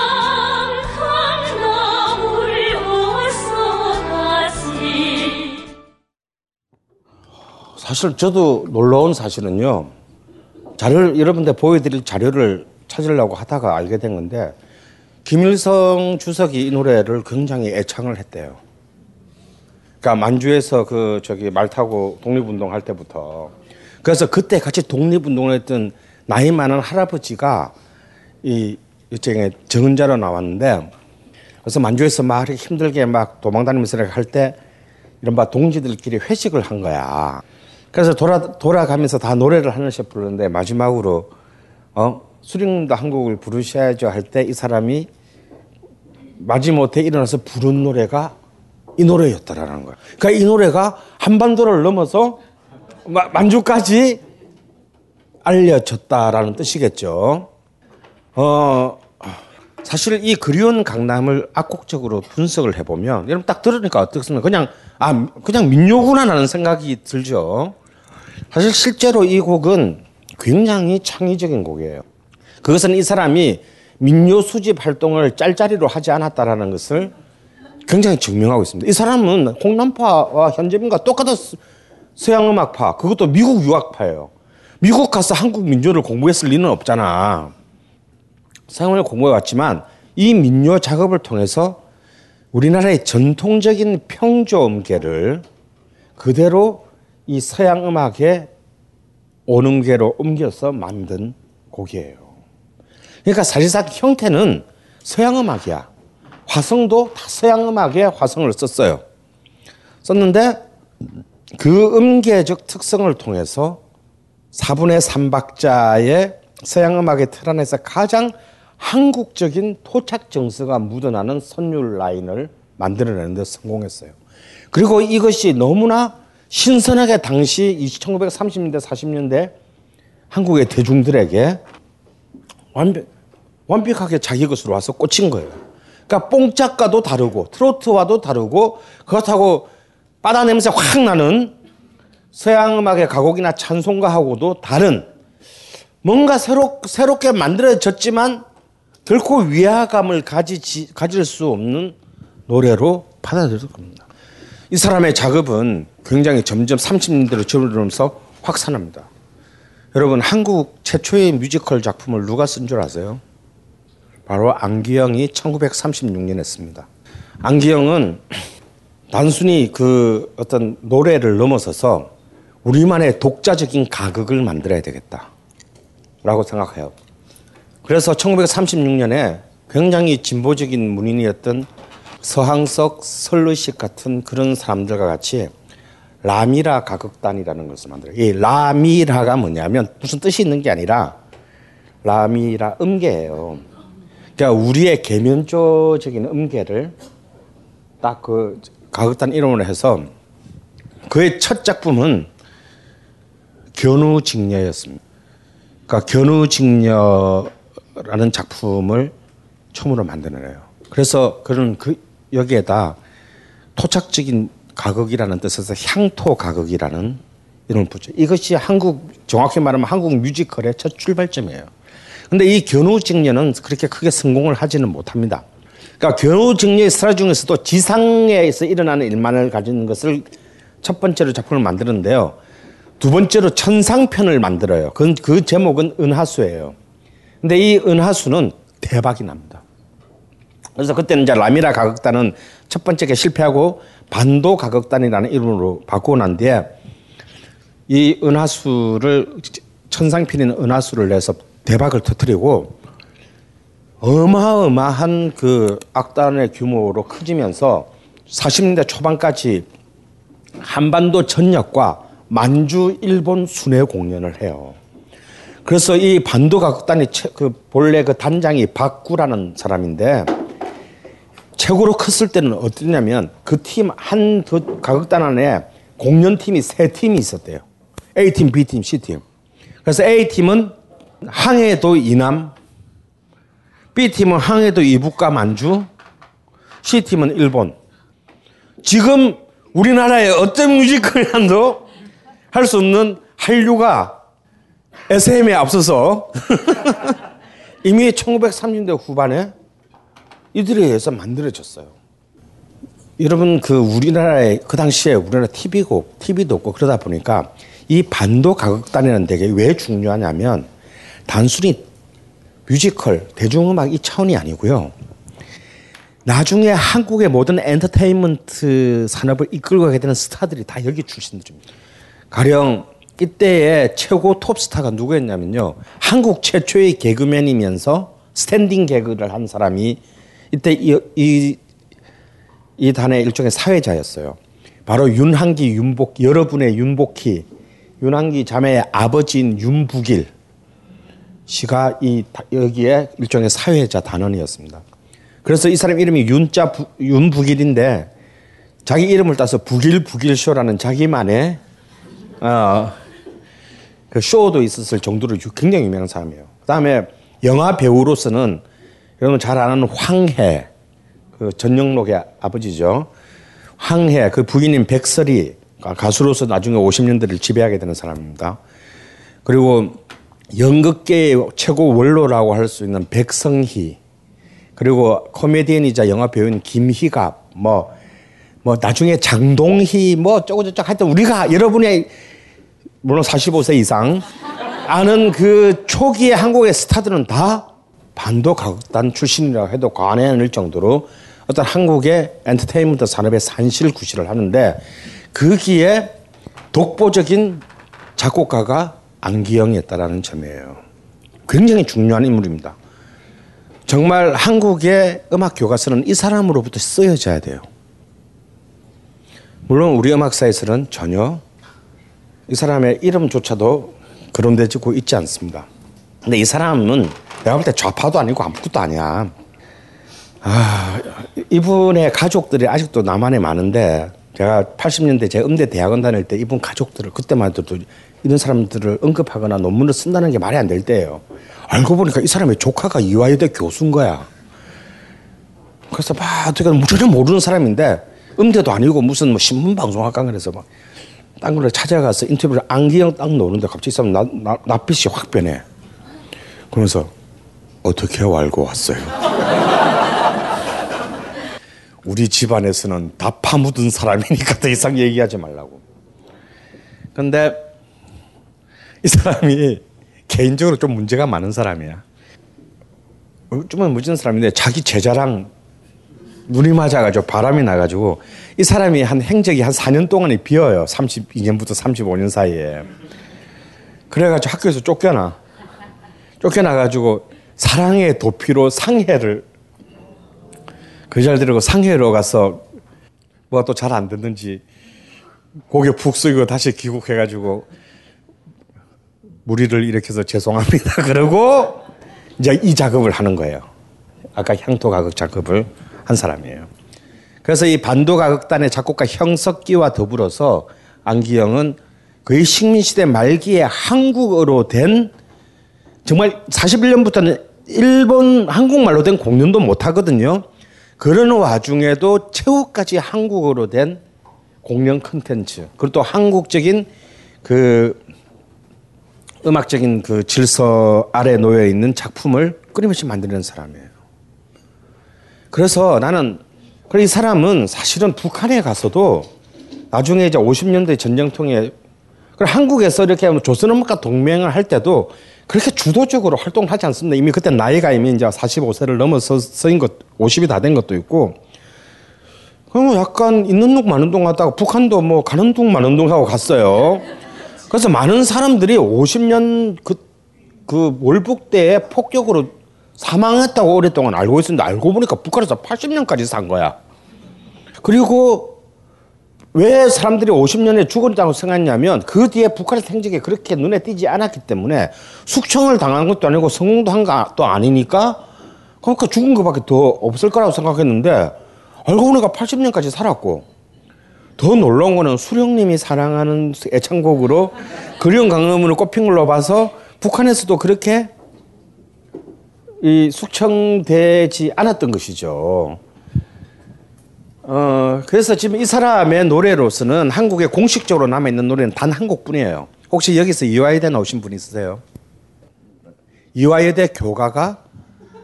사실 저도 놀라운 사실은요, 자료를 여러분들 보여드릴 자료를 찾으려고 하다가 알게 된 건데, 김일성 주석이 이 노래를 굉장히 애창을 했대요. 그러니까 만주에서 그 저기 말 타고 독립운동 할 때부터. 그래서 그때 같이 독립운동을 했던 나이 많은 할아버지가 이 일종의 증언자로 나왔는데, 그래서 만주에서 막 힘들게 막 도망다니면서 할 때 이른바 동지들끼리 회식을 한 거야. 그래서 돌아가면서 다 노래를 하나씩 부르는데, 마지막으로 수령님도 한국을 부르셔야죠 할 때 이 사람이 마지못해 일어나서 부른 노래가 이 노래였다라는 거야. 그러니까 이 노래가 한반도를 넘어서 만주까지 알려졌다라는 뜻이겠죠. 사실 이 그리운 강남을 악곡적으로 분석을 해보면, 여러분 딱 들으니까 어떻습니까? 그냥 민요구나라는 생각이 들죠. 사실 실제로 이 곡은 굉장히 창의적인 곡이에요. 그것은 이 사람이 민요 수집 활동을 짤짤이로 하지 않았다라는 것을 굉장히 증명하고 있습니다. 이 사람은 홍남파와 현재명과 똑같은 서양음악파, 그것도 미국 유학파예요. 미국 가서 한국 민요를 공부했을 리는 없잖아. 서양을 공부해왔지만 이 민요 작업을 통해서 우리나라의 전통적인 평조음계를 그대로 이 서양음악의 온음계로 옮겨서 만든 곡이에요. 그러니까 사실상 형태는 서양음악이야. 화성도 다 서양음악의 화성을 썼는데 그 음계적 특성을 통해서 4분의 3박자의 서양음악의 틀 안에서 가장 한국적인 토착 정서가 묻어나는 선율 라인을 만들어내는 데 성공했어요. 그리고 이것이 너무나 신선하게 당시 1930년대, 40년대 한국의 대중들에게 완벽하게 자기 것으로 와서 꽂힌 거예요. 그러니까 뽕짝과도 다르고 트로트와도 다르고, 그렇다고 바다 냄새 확 나는 서양음악의 가곡이나 찬송가하고도 다른, 뭔가 새롭게 만들어졌지만 결코 위화감을 가질 수 없는 노래로 받아들일 겁니다. 이 사람의 작업은 굉장히 점점 30년대로 접어들면서 확산합니다. 여러분, 한국 최초의 뮤지컬 작품을 누가 쓴 줄 아세요? 바로 안기영이 1936년에 씁니다. 안기영은 단순히 그 어떤 노래를 넘어서서 우리만의 독자적인 가극을 만들어야 되겠다 라고 생각해요. 그래서 1936년에 굉장히 진보적인 문인이었던 서항석, 설루식 같은 그런 사람들과 같이 라미라 가극단이라는 것을 만들어요. 이 라미라가 뭐냐면 무슨 뜻이 있는 게 아니라 라미라 음계예요. 그러니까 우리의 계면조적인 음계를 딱 그 가극단 이름으로 해서 그의 첫 작품은 견우직녀였습니다. 그러니까 견우직녀라는 작품을 처음으로 만들어내요. 그래서 그런 그 여기에다 토착적인 가극이라는 뜻에서 향토 가극이라는 이름을 붙여요. 이것이 한국, 정확히 말하면 한국 뮤지컬의 첫 출발점이에요. 근데 이 견우직녀는 그렇게 크게 성공을 하지는 못합니다. 그러니까 견우직녀의 슬화 중에서도 지상에서 일어나는 일만을 가진 것을 첫 번째로 작품을 만드는데요. 두 번째로 천상편을 만들어요. 그 제목은 은하수예요. 근데 이 은하수는 대박이 납니다. 그래서 그때는 이제 라미라 가극단은 첫 번째에 실패하고 반도 가극단이라는 이름으로 바꾸고 난 뒤에 이 은하수를, 천상편인 은하수를 내서 대박을 터뜨리고 어마어마한 그 악단의 규모로 커지면서 40년대 초반까지 한반도 전역과 만주 일본 순회 공연을 해요. 그래서 이 반도 가극단이 그 본래 그 단장이 박구라는 사람인데 최고로 컸을 때는 어땠냐면 그 팀 한 가극단 안에 공연팀이 세 팀이 있었대요. A팀, B팀, C팀. 그래서 A팀은 항해도 이남, B팀은 항해도 이북과 만주, C팀은 일본. 지금 우리나라의 어떤 뮤지컬이란도 할 수 없는 한류가 SM에 앞서서 이미 1930년대 후반에 이들에 의해서 만들어졌어요. 여러분, 그 우리나라에 그 당시에 우리나라 TV도 없고 그러다 보니까 이 반도 가극단이라는 게 왜 중요하냐면 단순히 뮤지컬, 대중음악 이 차원이 아니고요. 나중에 한국의 모든 엔터테인먼트 산업을 이끌고 가게 되는 스타들이 다 여기 출신들입니다. 가령 이때의 최고 톱스타가 누구였냐면요, 한국 최초의 개그맨이면서 스탠딩 개그를 한 사람이 이때 이 단의 일종의 사회자였어요. 바로 윤한기, 윤복희, 여러분의 윤복희, 윤한기 자매의 아버지인 윤부길 씨가 여기에 일종의 사회자 단원이었습니다. 그래서 이 사람 이름이 윤부길인데 자기 이름을 따서 부길부길쇼라는 자기만의 그 쇼도 있었을 정도로 굉장히 유명한 사람이에요. 그 다음에 영화 배우로서는 여러분 잘 아는 황해, 그 전영록의 아버지죠. 황해, 그 부인인 백설이 가수로서 나중에 50년대를 지배하게 되는 사람입니다. 그리고 연극계의 최고 원로라고 할 수 있는 백성희, 그리고 코미디언이자 영화 배우인 김희갑, 뭐 나중에 장동희, 뭐 저쩌고 하여튼 우리가 여러분의 물론 45세 이상 아는 그 초기의 한국의 스타들은 다 반도 가극단 출신이라고 해도 과언이 아닐 정도로 어떤 한국의 엔터테인먼트 산업의 산실구실을 하는데, 거기에 독보적인 작곡가가 안기영이었다라는 점이에요. 굉장히 중요한 인물입니다. 정말 한국의 음악 교과서는 이 사람으로부터 쓰여져야 돼요. 물론 우리 음악사에서는 전혀 이 사람의 이름조차도 거론되고 있지 않습니다. 근데 이 사람은 내가 볼 때 좌파도 아니고 아무것도 아니야. 이분의 가족들이 아직도 남한에 많은데, 제가 80년대 제 음대 대학원 다닐 때 이분 가족들을 그때만 해도 이런 사람들을 언급하거나 논문을 쓴다는 게 말이 안 될 때예요. 알고 보니까 이 사람의 조카가 이화여대 교수인 거야. 그래서 막 전혀 모르는 사람인데 음대도 아니고 무슨 뭐 신문방송학과 그래서 막 딴 걸로 찾아가서 인터뷰를 안기영 딱 놓는데 갑자기 있으면 낯빛이 확 변해. 그러면서 어떻게 알고 왔어요? 우리 집안에서는 다 파묻은 사람이니까 더 이상 얘기하지 말라고. 근데 이 사람이 개인적으로 좀 문제가 많은 사람이야. 좀 무진 사람인데 자기 제자랑 눈이 맞아가지고 바람이 나가지고 이 사람이 한 행적이 한 4년 동안이 비어요. 32년부터 35년 사이에. 그래가지고 학교에서 쫓겨나가지고 사랑의 도피로 상해를 그 자를 데리고 상해로 가서 뭐가 또 잘 안 듣는지 고개 푹 숙이고 다시 귀국해가지고 무리를 일으켜서 죄송합니다. 그러고 이제 이 작업을 하는 거예요. 아까 향토 가극 작업을 한 사람이에요. 그래서 이 반도 가극단의 작곡가 형석기와 더불어서 안기영은 거의 식민시대 말기에 한국어로 된 정말 41년부터는 일본 한국말로 된 공연도 못하거든요. 그런 와중에도 최후까지 한국어로 된 공연 콘텐츠, 그리고 또 한국적인 그 음악적인 그 질서 아래 놓여 있는 작품을 끊임없이 만드는 사람이에요. 그래서 나는, 그래, 이 사람은 사실은 북한에 가서도 나중에 이제 50년대 전쟁 통해 한국에서 이렇게 조선음악가 동맹을 할 때도 그렇게 주도적으로 활동을 하지 않습니다. 이미 그때 나이가 이미 이제 45세를 넘어서인 것, 50이 다 된 것도 있고, 그럼 약간 있는 둥 많은 둥 하다가 북한도 뭐 가는 둥 많은 둥 하고 갔어요. 그래서 많은 사람들이 50년 그 월북 때에 폭격으로 사망했다고 오랫동안 알고 있었는데 알고 보니까 북한에서 80년까지 산 거야. 그리고 왜 사람들이 50년에 죽었다고 생각했냐면 그 뒤에 북한의 행적이 그렇게 눈에 띄지 않았기 때문에 숙청을 당한 것도 아니고 성공도 한 것도 아니니까 그러니까 죽은 것밖에 더 없을 거라고 생각했는데 알고 보니까 80년까지 살았고, 더 놀라운 거는 수령님이 사랑하는 애창곡으로 그리운 강음으로 꼽힌 걸로 봐서 북한에서도 그렇게 이 숙청되지 않았던 것이죠. 그래서 지금 이 사람의 노래로서는 한국에 공식적으로 남아있는 노래는 단 한 곡뿐이에요. 혹시 여기서 이화여대 나오신 분 있으세요? 이화여대 교가가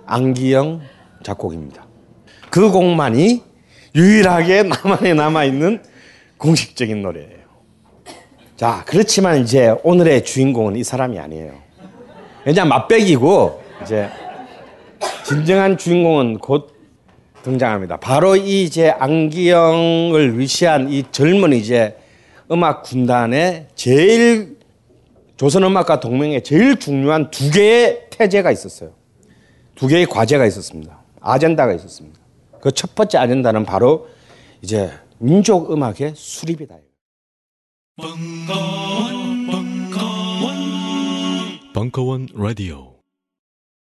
안기영 작곡입니다. 그 곡만이 유일하게 나만에 남아있는 공식적인 노래예요. 자, 그렇지만 이제 오늘의 주인공은 이 사람이 아니에요. 왜냐하면 맛백이고 이제 진정한 주인공은 곧 등장합니다. 바로 이 이제 안기영을 위시한 이 젊은 이제 음악 군단의 제일 조선음악가 동맹의 제일 중요한 두 개의 태제가 있었어요. 두 개의 과제가 있었습니다. 아젠다가 있었습니다. 그 첫 번째 아젠다는 바로 이제 민족 음악의 수립이다. 벙커원 라디오.